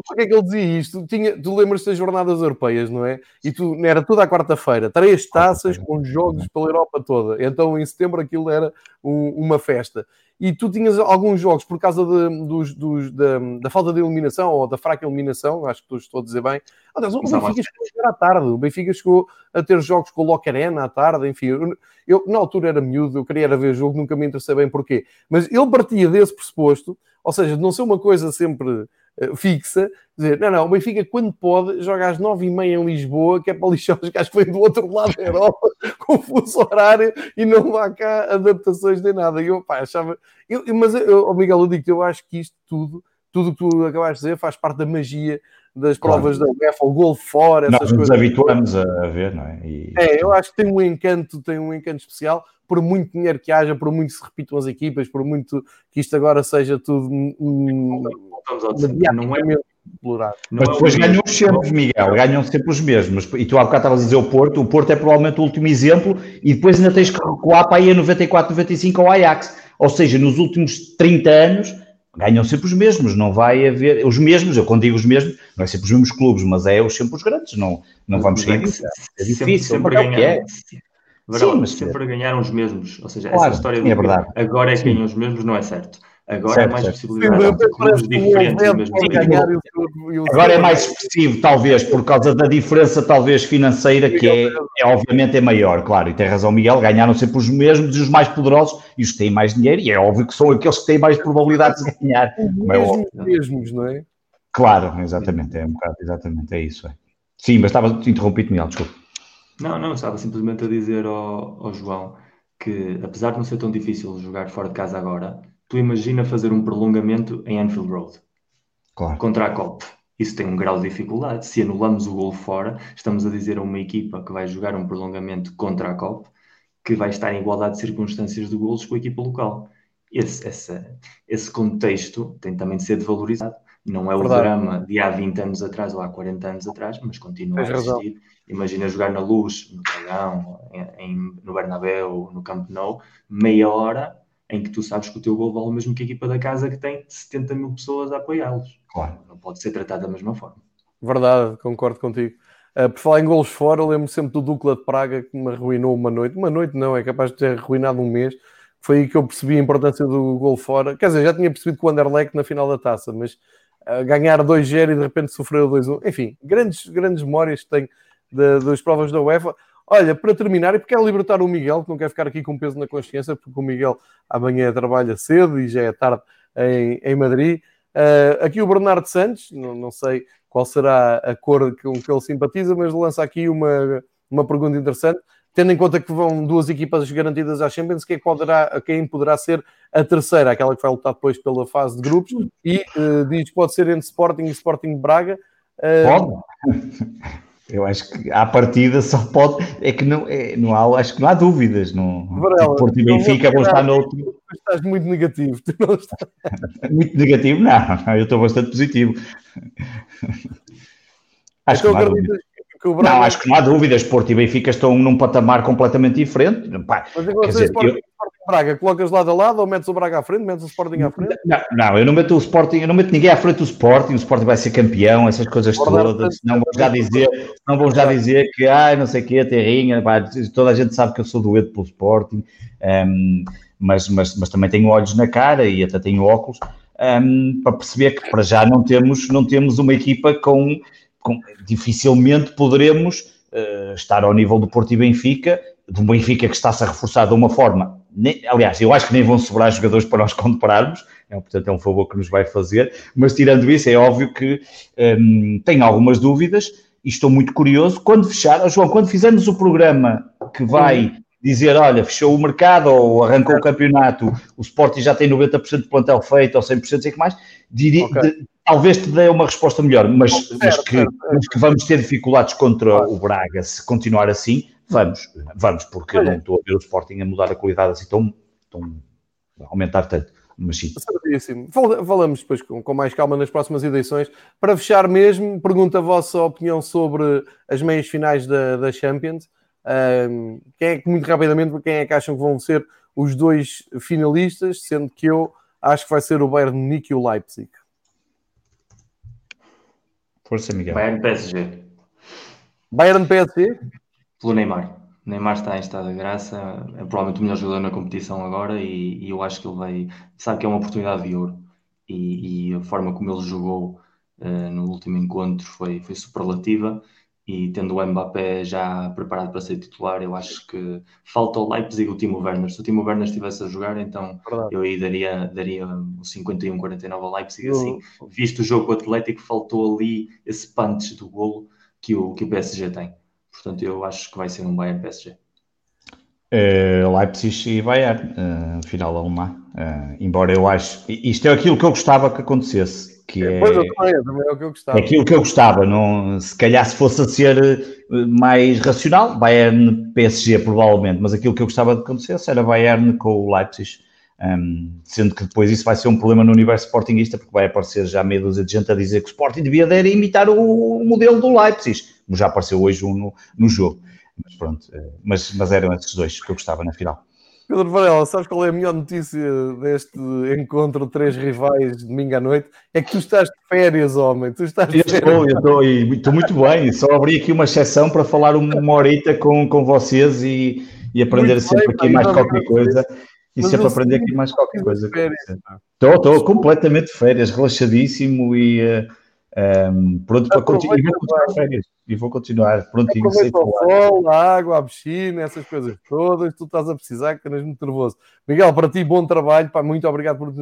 Porquê é que ele dizia isto? Tinha, tu lembras-te das jornadas europeias, não é? E tu, era toda a quarta-feira, três taças com jogos pela Europa toda. Então, em setembro, aquilo era um, uma festa. E tu tinhas alguns jogos, por causa de, dos, dos, da, da falta de iluminação, ou da fraca iluminação, acho que estou a dizer bem. Ah, Deus, o Benfica Exato. chegou a jogar à tarde. O Benfica chegou a ter jogos com o Locarena à tarde, enfim. Eu, eu, na altura, era miúdo, eu queria era ver jogo, nunca me interessei bem porquê. Mas ele partia desse pressuposto, ou seja, de não ser uma coisa sempre uh, fixa, dizer, não, não, o Benfica, quando pode, joga às nove e meia em Lisboa, que é para lixar os gajos que vêm do outro lado da Europa, com fuso horário, e não há cá adaptações nem nada. E eu, pá, achava... Eu, mas, eu, oh Miguel, eu digo-te, eu acho que isto tudo, tudo que tu acabaste de dizer, faz parte da magia das provas claro. da UEFA, o gol fora, essas Nós coisas. Nós nos habituamos a ver, não é? E... É, eu acho que tem um encanto, tem um encanto especial, por muito dinheiro que haja, por muito que se repitam as equipas, por muito que isto agora seja tudo... Um... Não é mesmo. Plural. Mas depois ganham sempre, Miguel, ganham sempre os mesmos. E tu há bocado estavas a dizer o Porto, o Porto é provavelmente o último exemplo, e depois ainda tens que recuar para aí a noventa e quatro, noventa e cinco ao Ajax. Ou seja, nos últimos trinta anos ganham sempre os mesmos, não vai haver os mesmos, eu quando digo os mesmos, não é sempre os mesmos clubes, mas é os sempre os grandes, não, não vamos ganhar. É difícil, sempre ganhar. Que é. Verão, sim, mas sempre é. ganharam os mesmos, ou seja, claro, essa história de é agora é que ganham os mesmos não é certo. Agora certo, é mais possibilidade de clubes diferentes. É, mesmo é, ganhar eu, eu, eu, agora é mais expressivo, talvez, por causa da diferença, talvez, financeira, que é, é obviamente é maior, claro, e tem razão Miguel, ganharam sempre os mesmos e os mais poderosos e os que têm mais dinheiro, e é óbvio que são aqueles que têm mais probabilidades de ganhar. Os mesmos, não é? Claro, exatamente, é um bocado, exatamente, é isso. É. Sim, mas estava interrompido, Miguel, desculpa. Não, não, estava simplesmente a dizer ao, ao João que, apesar de não ser tão difícil jogar fora de casa agora, tu imagina fazer um prolongamento em Anfield Road, claro, contra a Copa. Isso tem um grau de dificuldade. Se anulamos o golo fora, estamos a dizer a uma equipa que vai jogar um prolongamento contra a Copa que vai estar em igualdade de circunstâncias de golos com a equipa local. Esse, essa, esse contexto tem também de ser devalorizado. Não é o Verdade. drama de há vinte anos atrás ou há quarenta anos atrás, mas continua Tens a existir. Razão. Imagina jogar na Luz, no Dragão, em, em, no Bernabéu, no Camp Nou, meia hora em que tu sabes que o teu gol vale o mesmo que a equipa da casa que tem setenta mil pessoas a apoiá-los. Claro. Não pode ser tratado da mesma forma. Verdade, concordo contigo. Uh, por falar em golos fora, eu lembro sempre do Dukla de Praga que me arruinou uma noite. Uma noite não, é capaz de ter arruinado um mês. Foi aí que eu percebi a importância do golo fora. Quer dizer, já tinha percebido com o Anderlecht na final da taça, mas uh, ganhar dois zero e de repente sofrer dois um. Enfim, grandes, grandes memórias que tenho de, das provas da UEFA. Olha, para terminar, e porque quero libertar o Miguel, que não quer ficar aqui com peso na consciência, porque o Miguel amanhã trabalha cedo e já é tarde em, em Madrid. Uh, aqui o Bernardo Santos, não, não sei qual será a cor com que ele simpatiza, mas lança aqui uma, uma pergunta interessante. Tendo em conta que vão duas equipas garantidas à Champions, quem poderá, quem poderá ser a terceira, aquela que vai lutar depois pela fase de grupos, e uh, diz que pode ser entre Sporting e Sporting Braga. Uh... Pode? Eu acho que à partida só pode, é que não, é, não há, acho que não há dúvidas. Não... Varela, Porto e Benfica vão estar no outro. Estás muito negativo. Tu não estás... muito negativo? Não, eu estou bastante positivo. Acho então, que não há dúvidas. Braga... Não, acho que não há dúvidas. Porto e Benfica estão num patamar completamente diferente. Pá, mas agora quer dizer, Sporting, eu... Sporting Braga, colocas lado a lado ou metes o Braga à frente, metes o Sporting à frente? Não, não, eu não meto o Sporting, eu não meto ninguém à frente do Sporting, o Sporting vai ser campeão, essas coisas todas, senão vão já dizer, não vão já dizer que, ai, não sei o quê, terrinha, pá, toda a gente sabe que eu sou doente pelo Sporting, um, mas, mas, mas também tenho olhos na cara e até tenho óculos, um, para perceber que para já não temos, não temos uma equipa com... Com, dificilmente poderemos uh, estar ao nível do Porto e Benfica, do Benfica que está-se a reforçar de uma forma, nem, aliás, eu acho que nem vão sobrar jogadores para nós comprarmos, é, portanto é um favor que nos vai fazer, mas tirando isso é óbvio que um, tenho algumas dúvidas e estou muito curioso, quando fechar, oh, João, quando fizermos o programa que vai dizer, olha, fechou o mercado ou arrancou o campeonato, o Sporting já tem noventa por cento de plantel feito ou cem por cento, sei que mais, diria... Okay. De, Talvez te dê uma resposta melhor, mas, certo, mas, que, mas que vamos ter dificuldades contra o Braga se continuar assim, vamos, vamos, porque olha, não estou a ver o Sporting a mudar a qualidade assim tão, tão a aumentar tanto, mas sim. Certíssimo. Falamos depois com, com mais calma nas próximas edições. Para fechar mesmo, pergunto a vossa opinião sobre as meias finais da, da Champions. Um, quem é que, muito rapidamente, quem é que acham que vão ser os dois finalistas, sendo que eu acho que vai ser o Bayern de Munique e o Leipzig. Força, Miguel. Bayern P S G. Bayern P S G? Pelo Neymar. O Neymar está em estado de graça, é provavelmente o melhor jogador na competição agora e, e eu acho que ele vai... Sabe que é uma oportunidade de ouro e, e a forma como ele jogou uh, no último encontro foi, foi superlativa e tendo o Mbappé já preparado para ser titular, eu acho que falta o Leipzig e o Timo Werner. Se o Timo Werner estivesse a jogar, então verdade, eu aí daria, daria o cinquenta e um a quarenta e nove ao Leipzig, assim. Uhum. Visto o jogo com o Atlético, faltou ali esse punch do golo que o, que o P S G tem. Portanto, eu acho que vai ser um Bayern P S G. Uh, Leipzig e Bayern, uh, final a uma. Uh, embora eu acho... Isto é aquilo que eu gostava que acontecesse. Que é, pois, é o que eu gostava. É aquilo que eu gostava. Não, se calhar se fosse a ser mais racional, Bayern, P S G provavelmente, mas aquilo que eu gostava de acontecer era Bayern com o Leipzig, um, sendo que depois isso vai ser um problema no universo sportinguista, porque vai aparecer já meia dúzia de gente a dizer que o Sporting devia era imitar o modelo do Leipzig, como já apareceu hoje um no, no jogo. Mas pronto, mas, mas eram esses dois que eu gostava na final. Pedro Varela, sabes qual é a melhor notícia deste encontro de três rivais domingo à noite? É que tu estás de férias, homem. Tu estás de férias. Eu estou, eu estou muito bem. Só abri aqui uma exceção para falar uma horita com, com vocês e, e aprender muito sempre bem, aqui mais qualquer coisa. E sempre aprender aqui mais qualquer coisa. Estou, estou completamente de férias, relaxadíssimo e uh, um, pronto para continuar. E vou continuar férias. E vou continuar, prontinho. Aproveita o sol, a água, a piscina, essas coisas todas, tu estás a precisar, que estás muito nervoso. Miguel, para ti, bom trabalho, pá, muito obrigado por te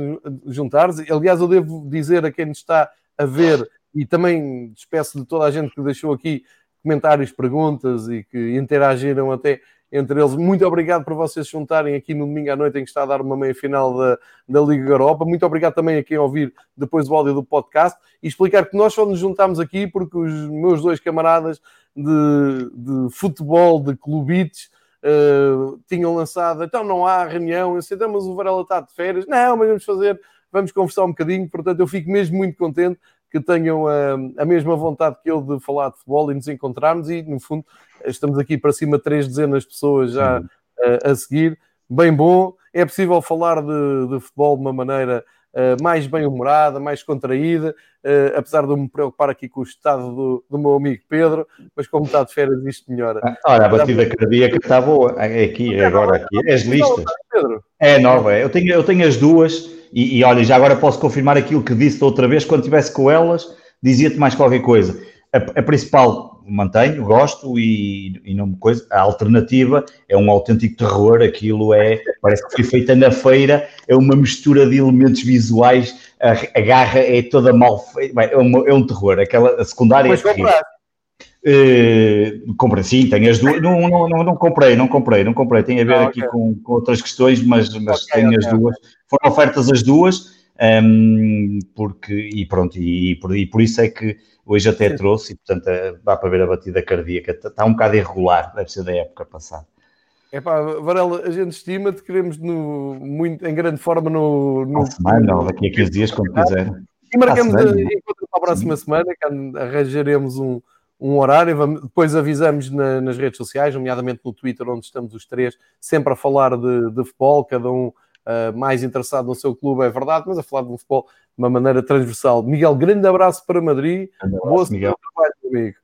juntares. Aliás, eu devo dizer a quem nos está a ver, e também despeço de toda a gente que deixou aqui comentários, perguntas e que interagiram até entre eles, muito obrigado por vocês se juntarem aqui no domingo à noite em que está a dar uma meia-final da, da Liga Europa. Muito obrigado também a quem ouvir depois o áudio do podcast e explicar que nós só nos juntámos aqui porque os meus dois camaradas de, de futebol, de clubites, uh, tinham lançado, então não há reunião, eu sei, mas o Varela está de férias. Não, mas vamos fazer, vamos conversar um bocadinho. Portanto, eu fico mesmo muito contente que tenham a, a mesma vontade que eu de falar de futebol e nos encontrarmos e, no fundo, estamos aqui para cima de três dezenas de pessoas já a, a seguir. Bem bom. É possível falar de, de futebol de uma maneira uh, mais bem-humorada, mais contraída, uh, apesar de eu me preocupar aqui com o estado do, do meu amigo Pedro, mas como está de férias isto melhora. Ah, olha, a batida está... cardíaca está boa, é aqui, é agora aqui, as listas. É nova, eu tenho, eu tenho as duas e, e olha, já agora posso confirmar aquilo que disse da outra vez, quando estivesse com elas, dizia-te mais qualquer coisa. A, a principal mantenho, gosto e, e não me coisa. A alternativa é um autêntico terror, aquilo é, parece que foi feita na feira, é uma mistura de elementos visuais, a, a garra é toda mal feita, é, um, é um terror, aquela a secundária mas é terrível. Uh, comprei, sim, tenho as duas, não, não, não, não comprei, não comprei, não comprei, tem a ver ah, aqui okay. com, com outras questões, mas, mas okay, tenho okay. as duas, foram ofertas as duas. Um, porque, e pronto, e, e, por, e por isso é que hoje até trouxe, e portanto dá para ver a batida cardíaca, está, está um bocado irregular, deve ser da época passada. É pá, Varela, a gente estima-te, queremos no, muito, em grande forma no... no... semana, ou daqui a quinze dias, quando quiser. E marcamos encontro para a próxima Sim. semana, que arranjaremos um, um horário, vamos, depois avisamos na, nas redes sociais, nomeadamente no Twitter, onde estamos os três, sempre a falar de, de futebol, cada um... Uh, mais interessado no seu clube, é verdade, mas a falar de um futebol de uma maneira transversal. Miguel, grande abraço para Madrid. Abraço, boa semana de trabalho comigo.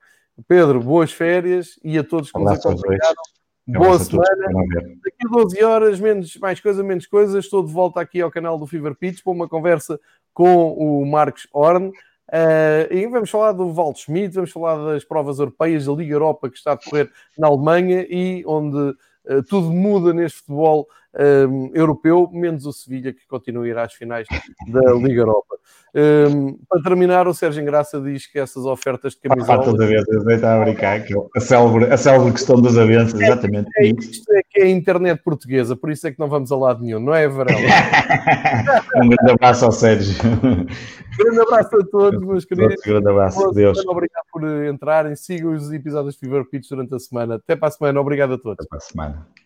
Pedro, boas férias e a todos que nos acompanharam. Boa semana. Daqui a doze horas, menos, mais coisa, menos coisa, estou de volta aqui ao canal do Fever Pitch para uma conversa com o Marcos Horn. Uh, e vamos falar do Waldschmidt, vamos falar das provas europeias, da Liga Europa que está a decorrer na Alemanha e onde... Uh, tudo muda neste futebol um, europeu, menos o Sevilha, que continua a ir às finais da Liga Europa. Um, para terminar, o Sérgio Engraça diz que essas ofertas de camisolas... Ah, toda vez, eu estava a brincar, que a célebre, a célebre questão das avanças, exatamente. É, é isto é que é a internet portuguesa, por isso é que não vamos a lado nenhum, não é, Varela? Um grande abraço ao Sérgio. Um grande abraço a todos, meus queridos. Um grande abraço, boa Deus. Semana, obrigado por entrarem, sigam os episódios de Fever Pitch durante a semana. Até para a semana, obrigado a todos. Até para a semana.